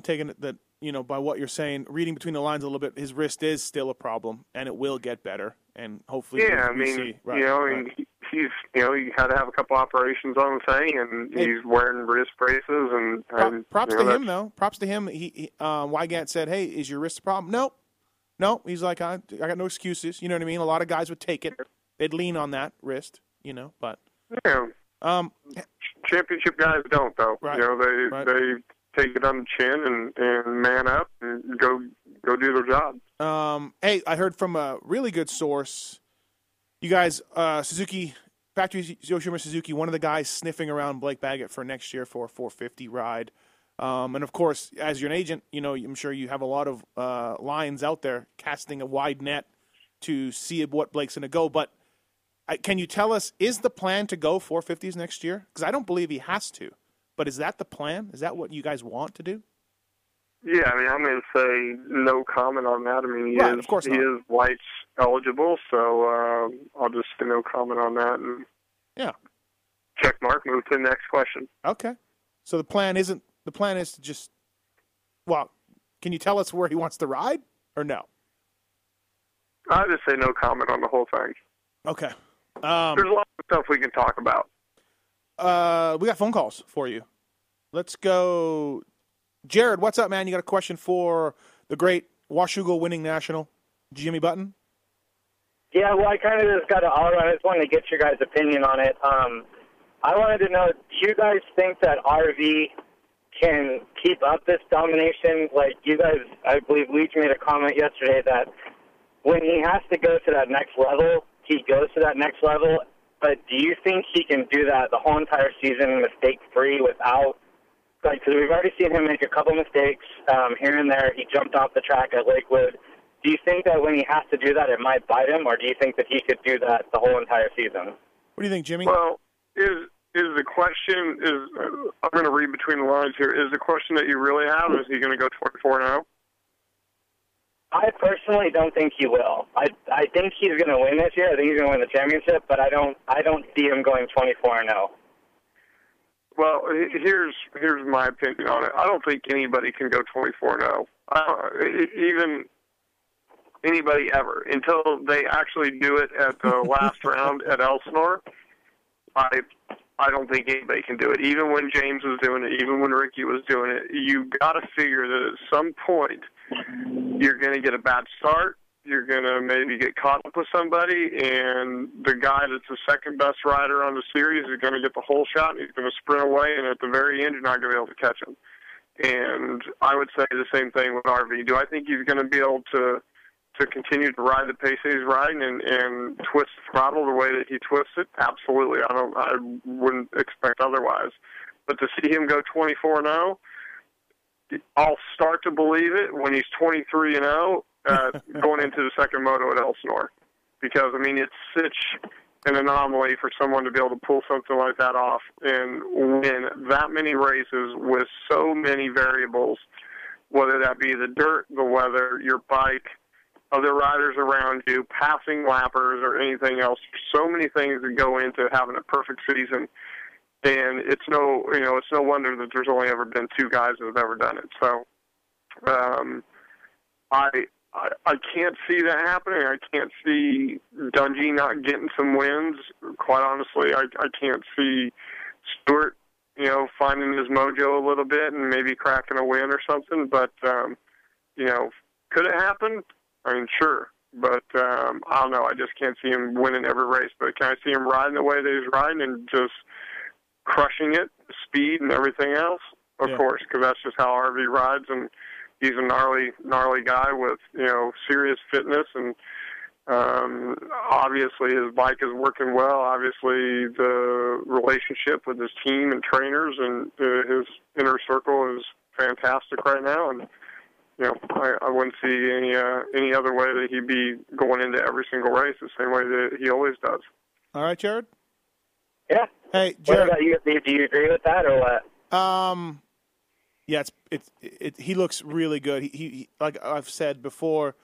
taking it that, you know, by what you're saying, reading between the lines a little bit, his wrist is still a problem and it will get better. And hopefully, he's, you know, he had to have a couple operations on the thing, and he's wearing wrist braces. And props to him, though. Props to him. He Wygant said, "Hey, is your wrist a problem?" No. He's like, I got no excuses. You know what I mean? A lot of guys would take it; they'd lean on that wrist, you know. But championship guys don't, though. Right. You know, they take it on the chin and man up and go do their job. Hey, I heard from a really good source. You guys, Suzuki, Factory Yoshima Suzuki, one of the guys sniffing around Blake Baggett for next year for a 450 ride. And, of course, as you're an agent, you know, I'm sure you have a lot of lines out there casting a wide net to see what Blake's going to go. But can you tell us, is the plan to go 450s next year? Because I don't believe he has to. But is that the plan? Is that what you guys want to do? Yeah, I mean, I'm going to say no comment on that. I mean, he is White's eligible, so I'll just say no comment on that. And check mark, move to the next question. Okay. So the plan is to just, well, can you tell us where he wants to ride or no? I'll just say no comment on the whole thing. Okay. There's a lot of stuff we can talk about. We got phone calls for you. Let's go. Jared, what's up, man? You got a question for the great Washougal winning national, Jimmy Button? Yeah, well, I kind of just got an all-around. I just wanted to get your guys' opinion on it. I wanted to know, do you guys think that RV can keep up this domination? Like, you guys, I believe Leach made a comment yesterday that when he has to go to that next level, he goes to that next level. But do you think he can do that the whole entire season mistake-free without... Because we've already seen him make a couple mistakes here and there. He jumped off the track at Lakewood. Do you think that when he has to do that, it might bite him, or do you think that he could do that the whole entire season? What do you think, Jimmy? Well, is the question I'm going to read between the lines here. Is the question that you really have is he going to go 24-0? I personally don't think he will. I think he's going to win this year. I think he's going to win the championship, but I don't see him going 24-0. Well, here's my opinion on it. I don't think anybody can go 24-0. Even anybody ever. Until they actually do it at the last round at Elsinore, I don't think anybody can do it. Even when James was doing it, even when Ricky was doing it, you got to figure that at some point you're going to get a bad start. you're going to maybe get caught up with somebody, and the guy that's the second-best rider on the series is going to get the whole shot, and he's going to sprint away, and at the very end, you're not going to be able to catch him. And I would say the same thing with RV. Do I think he's going to be able to continue to ride the pace that he's riding and twist the throttle the way that he twists it? Absolutely. I wouldn't expect otherwise. But to see him go 24-0, I'll start to believe it when he's 23-0 going into the second moto at Elsinore. Because, I mean, it's such an anomaly for someone to be able to pull something like that off and win that many races with so many variables, whether that be the dirt, the weather, your bike, other riders around you, passing lappers, or anything else. So many things that go into having a perfect season. And it's no wonder that there's only ever been two guys that have ever done it. So I can't see that happening. I can't see Dungey not getting some wins. Quite honestly, I can't see Stewart, finding his mojo a little bit and maybe cracking a win or something. But, could it happen? I mean, sure. But I don't know. I just can't see him winning every race. But can I see him riding the way that he's riding and just – crushing it, speed, and everything else, of course, because that's just how RV rides, and he's a gnarly guy with, serious fitness, and obviously his bike is working well. Obviously the relationship with his team and trainers and his inner circle is fantastic right now, and, I wouldn't see any other way that he'd be going into every single race the same way that he always does. All right, Jared? Yeah. Hey, Jared, what about you? Do you agree with that or what? Yeah, he looks really good. He like I've said before,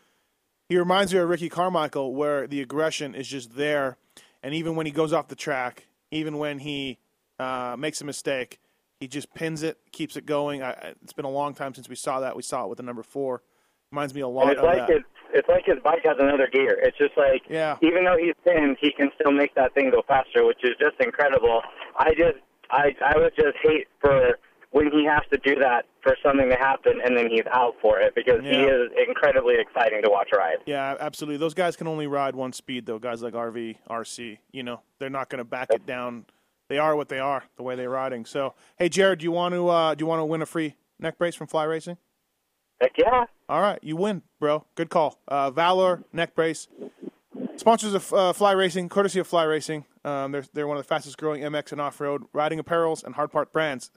he reminds me of Ricky Carmichael, where the aggression is just there, and even when he goes off the track, even when he makes a mistake, he just pins it, keeps it going. It's been a long time since we saw that. We saw it with the number 4. Reminds me a lot of that. It's like his bike has another gear. It's just like, even though he's pinned, he can still make that thing go faster, which is just incredible. I would just hate for when he has to do that for something to happen and then he's out for it, because he is incredibly exciting to watch ride. Yeah, absolutely. Those guys can only ride one speed, though. Guys like RV, RC, they're not going to back it down. They are what they are, the way they're riding. So, hey, Jared, do you want to win a free neck brace from Fly Racing? Heck yeah. All right, you win, bro. Good call. Valor, neck brace. Sponsors of Fly Racing, courtesy of Fly Racing. They're one of the fastest-growing MX and off-road riding apparels and hard part brands.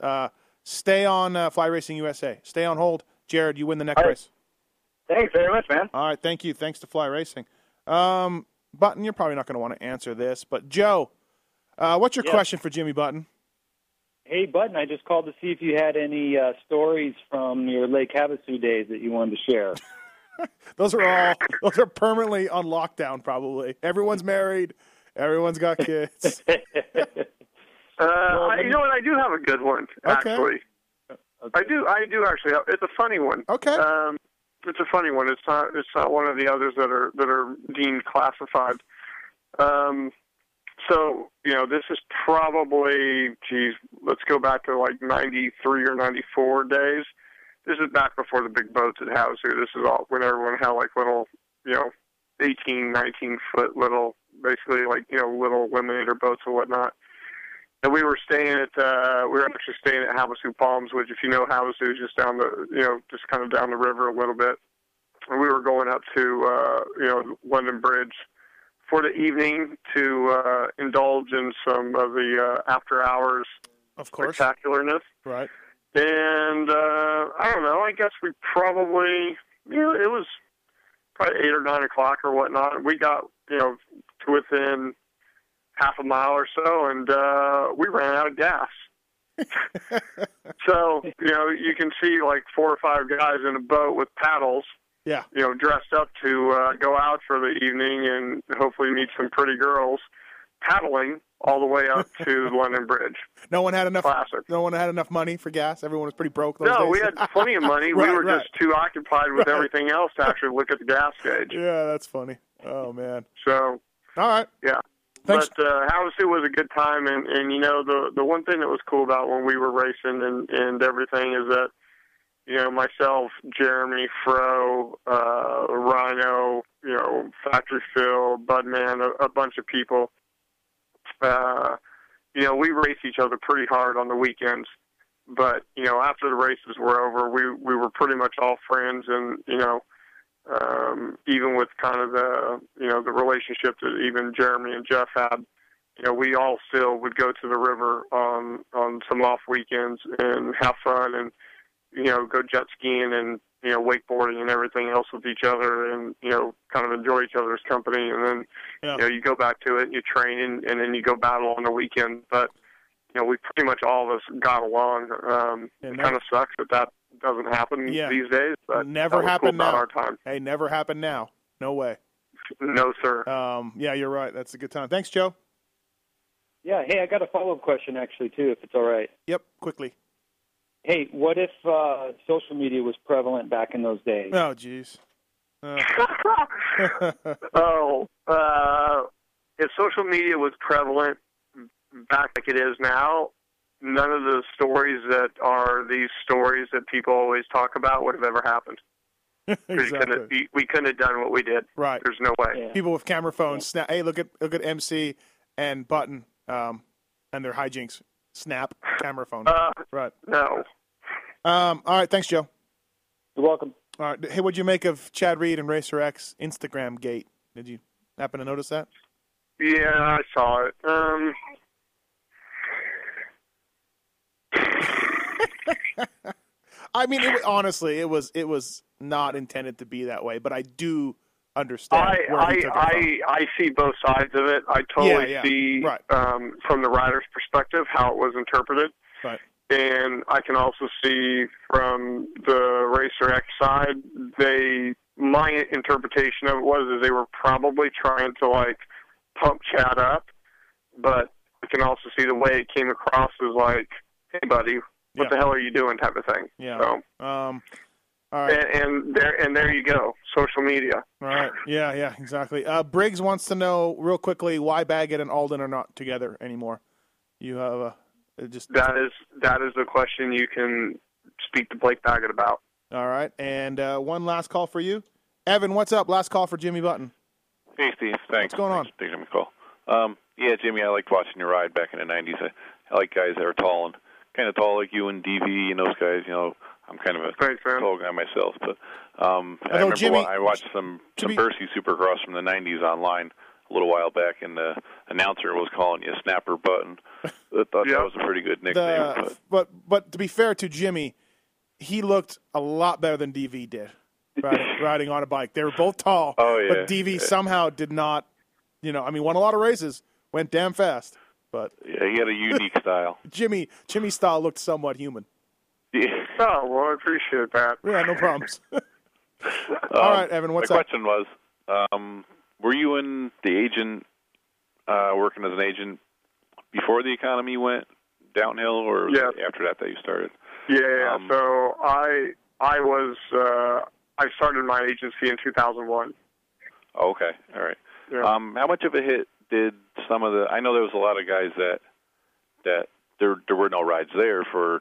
Stay on Fly Racing USA. Stay on hold. Jared, you win the neck brace. Thanks very much, man. All right, thank you. Thanks to Fly Racing. Button, you're probably not going to want to answer this, but Joe, what's your question for Jimmy Button? Hey, Button, I just called to see if you had any stories from your Lake Havasu days that you wanted to share. Those are permanently on lockdown, probably. Everyone's married. Everyone's got kids. I do have a good one, actually. Okay. I do actually. It's a funny one. Okay. It's a funny one. It's not one of the others that are deemed classified. So, this is probably, let's go back to like 93 or 94 days. This is back before the big boats at Havasu. This is all when everyone had like little, 18, 19-foot little, basically like, little eliminator boats and whatnot. And we were actually staying at Havasu Palms, which, if you know, Havasu is just down the, just kind of down the river a little bit. And we were going up to, London Bridge for the evening to indulge in some of the after hours spectacularness. Right. And I don't know, I guess we probably, it was probably 8 or 9 o'clock or whatnot. We got, to within half a mile or so, and we ran out of gas. So, you can see like 4 or 5 guys in a boat with paddles. Yeah, dressed up to go out for the evening and hopefully meet some pretty girls, paddling all the way up to London Bridge. No one had enough money for gas. Everyone was pretty broke those days. No, we had plenty of money. Right, we were just too occupied with everything else to actually look at the gas gauge. Yeah, that's funny. Oh man. So. All right. Yeah. Thanks. But Havasu was a good time, and the one thing that was cool about when we were racing and everything is that you know, myself, Jeremy, Fro, Rhino, you know, Factory Phil, Budman, a bunch of people. You know, we race each other pretty hard on the weekends. But, you know, after the races were over, we were pretty much all friends. And, you know, even with kind of the, you know, the relationship that even Jeremy and Jeff had, you know, we all still would go to the river on some off weekends and have fun and, you know, go jet skiing and, you know, wakeboarding and everything else with each other and, you know, kind of enjoy each other's company. And then, yeah, you know, you go back to it and you train and then you go battle on the weekend. But, you know, we pretty much all of us got along. It kind of sucks that that doesn't happen these days. But never happened cool now. Our time. Hey, never happened now. No way. No, sir. Yeah, you're right. That's a good time. Thanks, Joe. Yeah, hey, I got a follow-up question, actually, too, if it's all right. Yep, quickly. Hey, what if social media was prevalent back in those days? Oh, jeez. If social media was prevalent back like it is now, none of the stories that are these stories that people always talk about would have ever happened. Exactly. We couldn't have done what we did. Right. There's no way. Yeah. People with camera phones. Snap. Hey, look at MC and Button and their hijinks. Snap camera phone. Right. No. All right. Thanks, Joe. You're welcome. All right. Hey, what'd you make of Chad Reed and Racer X Instagram gate? Did you happen to notice that? Yeah, I saw it. I mean, honestly, it was not intended to be that way, but I do understand. I see both sides of it. I totally see from the rider's perspective how it was interpreted, right. And I can also see from the Racer X side. My interpretation of it was is they were probably trying to like pump Chad up, but I can also see the way it came across is like, "Hey, buddy, what the hell are you doing?" type of thing. Yeah. So, all right. And there you go, social media. All right. Yeah, exactly. Briggs wants to know real quickly why Baggett and Alden are not together anymore. You have that is the question you can speak to Blake Baggett about. All right, and one last call for you, Evan. What's up? Last call for Jimmy Button. Hey, Steve. Thanks. What's going on? Thanks for taking the call. Yeah, Jimmy, I liked watching your ride back in the '90s. I like guys that are tall and kind of tall, like you and DV and those guys. You know. I'm kind of a tall guy myself, but I remember I watched some Bercy Supercross from the '90s online a little while back, and the announcer was calling you Snapper Button. I thought that was a pretty good nickname. But to be fair to Jimmy, he looked a lot better than DV did riding on a bike. They were both tall, but DV somehow did not. You know, I mean, won a lot of races, went damn fast, but yeah, he had a unique style. Jimmy's style looked somewhat human. Yeah. Oh, well, I appreciate that. Yeah, no problems. All right, Evan, what's up? My question was, were you in the agent, working as an agent before the economy went downhill or after that you started? Yeah, so I started my agency in 2001. Okay, all right. Yeah. How much of a hit did some of the, I know there was a lot of guys that there were no rides there for,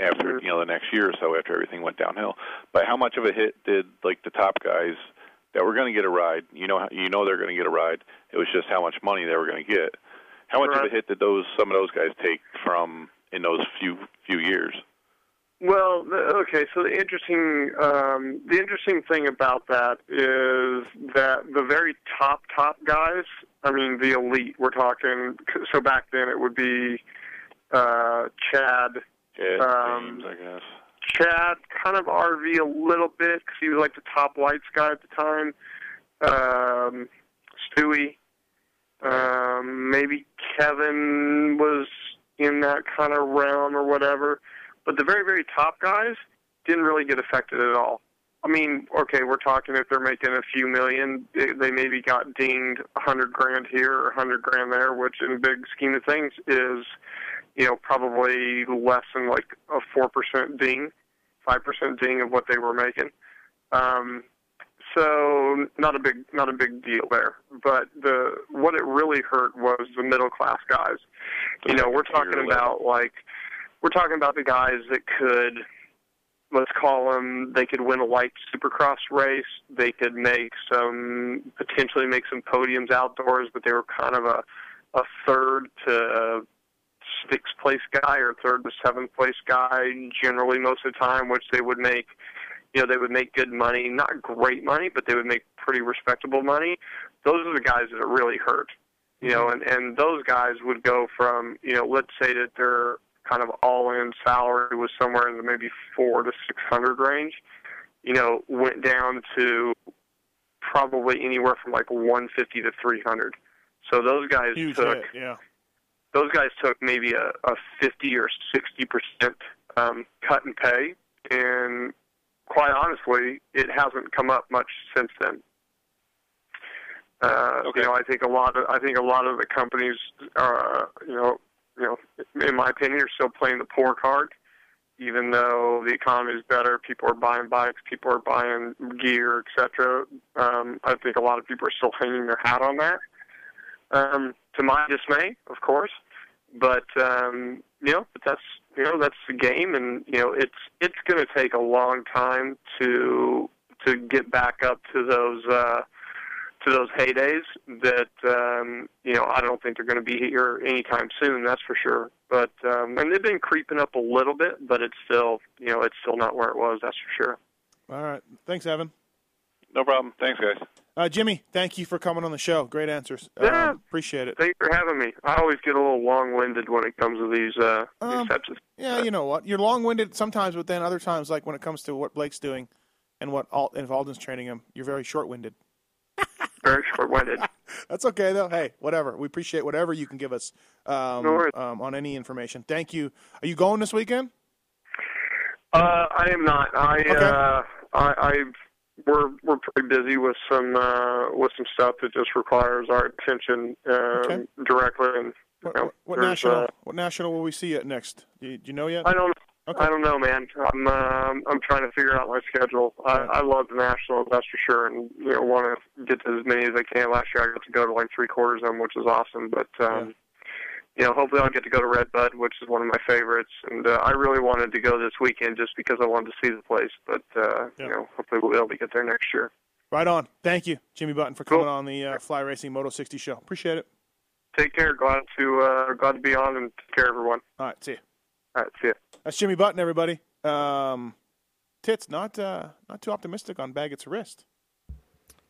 after the next year or so, after everything went downhill, but how much of a hit did like the top guys that were going to get a ride? You know they're going to get a ride. It was just how much money they were going to get. How much of a hit did some of those guys take from in those few years? Well, okay. So the interesting thing about that is that the very top guys. I mean, the elite. We're talking. So back then it would be Chad. James, I guess. Chad, kind of RV a little bit because he was like the top lights guy at the time. Stewie, maybe Kevin was in that kind of realm or whatever. But the very, very top guys didn't really get affected at all. I mean, okay, we're talking if they're making a few million, they maybe got dinged $100,000 here or $100,000 there, which in the big scheme of things is, you know, probably less than like a 4% ding, 5% ding of what they were making. So not a big deal there. But what it really hurt was the middle class guys. You know, we're talking about the guys that could let's call them, they could win a light supercross race. They could make some, potentially make some podiums outdoors, but they were kind of a third to sixth place guy or third to seventh place guy generally most of the time, which they would make, you know, they would make good money, not great money, but they would make pretty respectable money. Those are the guys that are really hurt, you know, and those guys would go from, you know, let's say that they're, kind of all-in salary was somewhere in the maybe 400 to 600 range, you know, went down to probably anywhere from like 150 to 300. So those guys took maybe a 50% or 60% cut in pay, and quite honestly, it hasn't come up much since then. You know, I think a lot of the companies are, you know, in my opinion, are still playing the poor card, even though the economy is better. People are buying bikes, people are buying gear, etc. I think a lot of people are still hanging their hat on that. To my dismay, of course, but that's the game, and you know it's going to take a long time to get back up to those. To those heydays that, you know, I don't think they're going to be here anytime soon, that's for sure. But, and they've been creeping up a little bit, but it's still, you know, it's still not where it was, that's for sure. All right. Thanks, Evan. No problem. Thanks, guys. Jimmy, thank you for coming on the show. Great answers. Yeah. Appreciate it. Thanks for having me. I always get a little long-winded when it comes to these types of Yeah, you know what? You're long-winded sometimes, but then other times, like when it comes to what Blake's doing and what Alden's training him, you're very short-winded. Very short-winded. That's okay, though. Hey, whatever. We appreciate whatever you can give us on any information. Thank you. Are you going this weekend? I am not. We're pretty busy with some stuff that just requires our attention directly. And what national will we see at next? Do you know yet? I don't know. Okay. I don't know, man. I'm trying to figure out my schedule. I love the nationals, that's for sure, and you know, want to get to as many as I can. Last year I got to go to like 3/4 of them, which is awesome. But you know, hopefully I'll get to go to Red Bud, which is one of my favorites. And I really wanted to go this weekend just because I wanted to see the place. But you know, hopefully we'll be able to get there next year. Right on. Thank you, Jimmy Button, for coming on the Fly Racing Moto 60 show. Appreciate it. Take care. Glad to be on, and take care, everyone. All right. See you. All right. See you. That's Jimmy Button, everybody. Tits, not too optimistic on Baggett's wrist.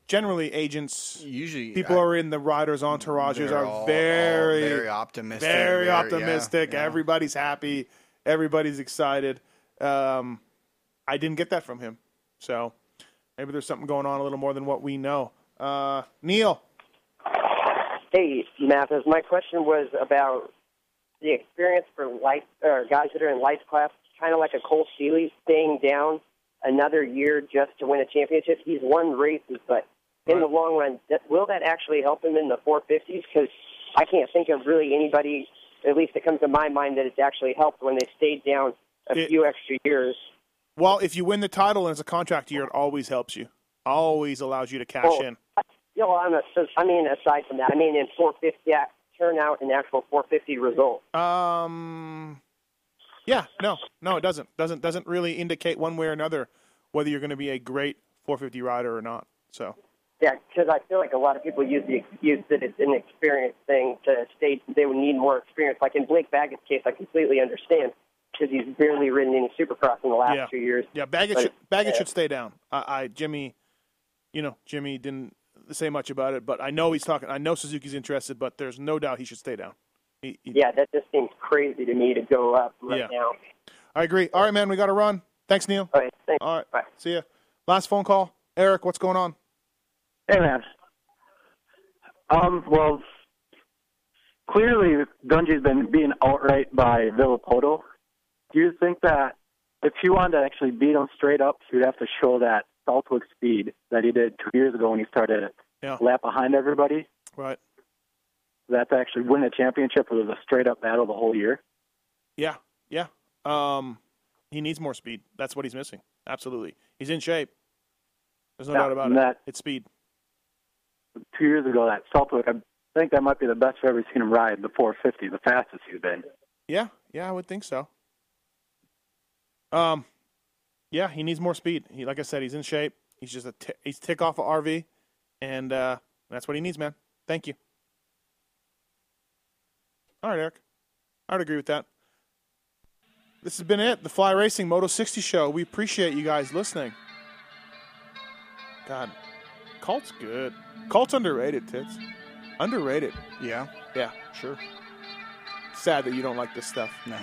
Generally, agents, usually people are in the riders' entourages are very optimistic. Very optimistic. Yeah. Everybody's happy. Everybody's excited. I didn't get that from him. So maybe there's something going on a little more than what we know. Neil. Hey, Mathis. My question was about the experience for light or guys that are in lights class, kind of like a Cole Seeley staying down another year just to win a championship. He's won races, but in the long run, will that actually help him in the 450s? Because I can't think of really anybody, at least it comes to my mind, that it's actually helped when they stayed down a few extra years. Well, if you win the title and it's a contract year, it always helps you. Always allows you to cash in. You know, aside from that, in 450, yeah. Turnout and actual 450 result. No, it doesn't. Doesn't really indicate one way or another whether you're going to be a great 450 rider or not. So. Yeah, because I feel like a lot of people use the excuse that it's an experience thing to state they would need more experience. Like in Blake Baggett's case, I completely understand because he's barely ridden any Supercross in the last 2 years. Yeah, Baggett should stay down. Jimmy didn't say much about it, but I know he's talking. I know Suzuki's interested, but there's no doubt he should stay down. That just seems crazy to me to go up right now. I agree. All right, man, we got to run. Thanks, Neil. All right, thanks. All right, bye. See ya. Last phone call, Eric. What's going on? Hey, man. Well, clearly Dungy's been beaten outright by Villopoto. Do you think that if he wanted to actually beat him straight up, he would have to show that Southwick speed that he did 2 years ago when he started lap behind everybody? Right. That's actually win a championship. It was a straight-up battle the whole year. Yeah. He needs more speed. That's what he's missing. Absolutely. He's in shape. There's no doubt about it. It's speed. 2 years ago, that Southwick, I think that might be the best I've ever seen him ride, the 450, the fastest he's been. Yeah, I would think so. Yeah, he needs more speed. He, like I said, he's in shape. He's just he's tick off an RV, and that's what he needs, man. Thank you. All right, Eric. I would agree with that. This has been it, the Fly Racing Moto 60 show. We appreciate you guys listening. God, Colt's good. Colt's underrated, Tits. Underrated. Yeah? Yeah, sure. Sad that you don't like this stuff. No.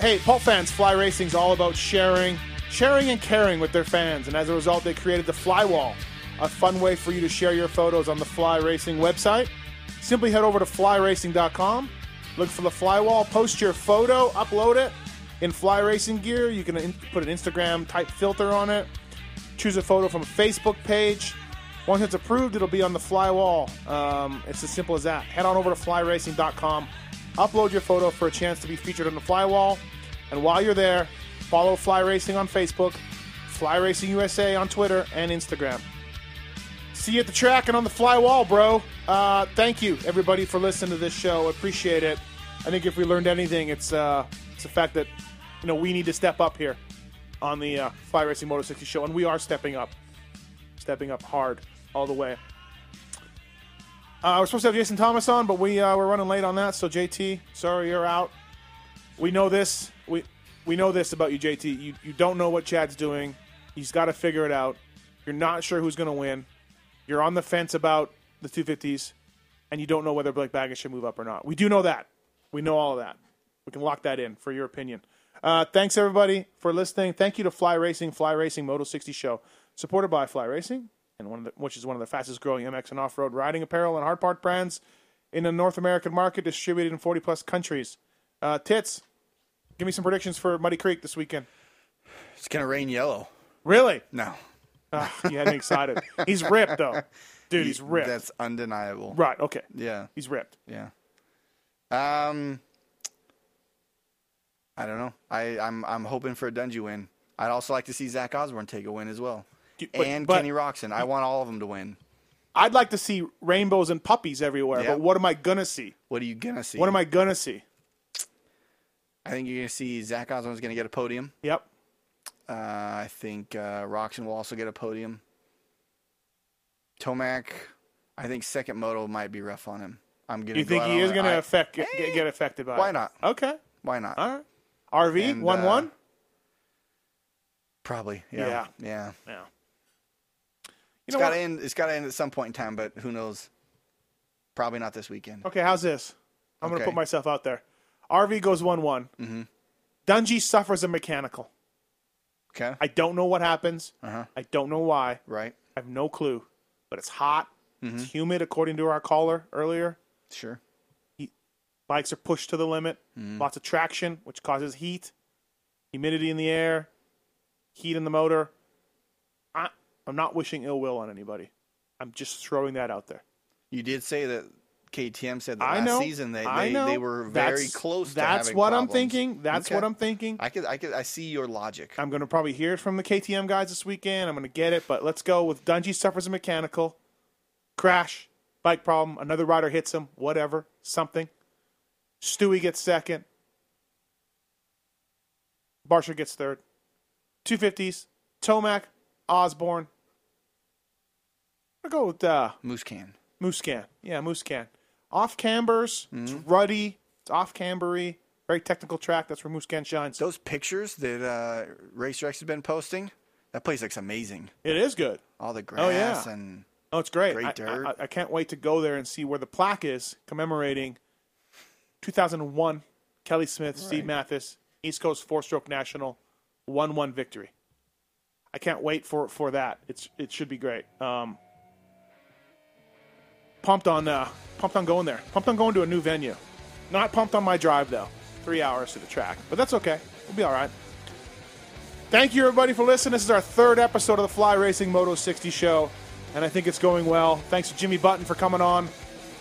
Hey, Pulp fans, Fly Racing's all about sharing and caring with their fans, and as a result, they created the Fly Wall, a fun way for you to share your photos on the Fly Racing website. Simply head over to flyracing.com, look for the Fly Wall, post your photo, upload it in Fly Racing gear. You can put an Instagram-type filter on it, choose a photo from a Facebook page. Once it's approved, it'll be on the Fly Wall. It's as simple as that. Head on over to flyracing.com, upload your photo for a chance to be featured on the Fly Wall, and while you're there, follow Fly Racing on Facebook, Fly Racing USA on Twitter and Instagram. See you at the track and on the Fly Wall, bro. Thank you, everybody, for listening to this show. I appreciate it. I think if we learned anything, it's the fact that we need to step up here on the Fly Racing Moto 60 show, and we are stepping up hard all the way. We're supposed to have Jason Thomas on, but we're running late on that. So JT, sorry you're out. We know this. We know this about you, JT. You don't know what Chad's doing. He's got to figure it out. You're not sure who's going to win. You're on the fence about the 250s, and you don't know whether Blake Baggett should move up or not. We do know that. We know all of that. We can lock that in for your opinion. Thanks, everybody, for listening. Thank you to Fly Racing Moto 60 show, supported by Fly Racing, and which is one of the fastest-growing MX and off-road riding apparel and hard part brands in the North American market, distributed in 40-plus countries. Tits, give me some predictions for Muddy Creek this weekend. It's going to rain yellow. Really? No. You had me excited. He's ripped, though. Dude, he's ripped. That's undeniable. Right, okay. Yeah. He's ripped. Yeah. I don't know. I'm hoping for a Dungey win. I'd also like to see Zach Osborne take a win as well. But Kenny Roczen. I want all of them to win. I'd like to see rainbows and puppies everywhere, but what am I going to see? What are you going to see? What am I going to see? I think you're going to see Zach Osborne's going to get a podium. Yep. I think Roczen will also get a podium. Tomac, I think second moto might be rough on him. You think he is going to get affected by it? Why not? Okay. Why not? All right. RV, 1-1? Probably, yeah. Yeah. It's got to end at some point in time, but who knows? Probably not this weekend. Okay, how's this? I'm going to put myself out there. RV goes 1-1. Mm-hmm. Dungey suffers a mechanical. Okay. I don't know what happens. Uh-huh. I don't know why. Right. I have no clue. But it's hot. Mm-hmm. It's humid, according to our caller earlier. Sure. Bikes are pushed to the limit. Mm-hmm. Lots of traction, which causes heat. Humidity in the air. Heat in the motor. I'm not wishing ill will on anybody. I'm just throwing that out there. You did say that KTM said that last season they were very close to having problems. That's what I'm thinking. I see your logic. I'm going to probably hear it from the KTM guys this weekend. I'm going to get it, but let's go with Dungey suffers a mechanical. Crash. Bike problem. Another rider hits him. Whatever. Something. Stewie gets second. Barsha gets third. 250s. Tomac. Osborne. I'm going to go with... Moose Can. Yeah, Moose Can. Off cambers. Mm-hmm. It's ruddy. It's off cambery. Very technical track. That's where Moose Can shines. Those pictures that Racer X has been posting, that place looks amazing. It is good. All the grass and... Oh, it's great. Great dirt. I can't wait to go there and see where the plaque is commemorating 2001 Kelly Smith, right. Steve Mathis, East Coast 4-Stroke National 1-1 victory. I can't wait for that. It should be great. Pumped on going there. Pumped on going to a new venue. Not pumped on my drive, though. 3 hours to the track. But that's okay. We'll be all right. Thank you, everybody, for listening. This is our third episode of the Fly Racing Moto 60 show, and I think it's going well. Thanks to Jimmy Button for coming on.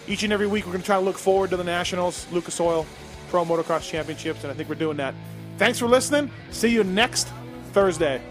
Each and every week, we're going to try to look forward to the Nationals, Lucas Oil, Pro Motocross Championships, and I think we're doing that. Thanks for listening. See you next Thursday.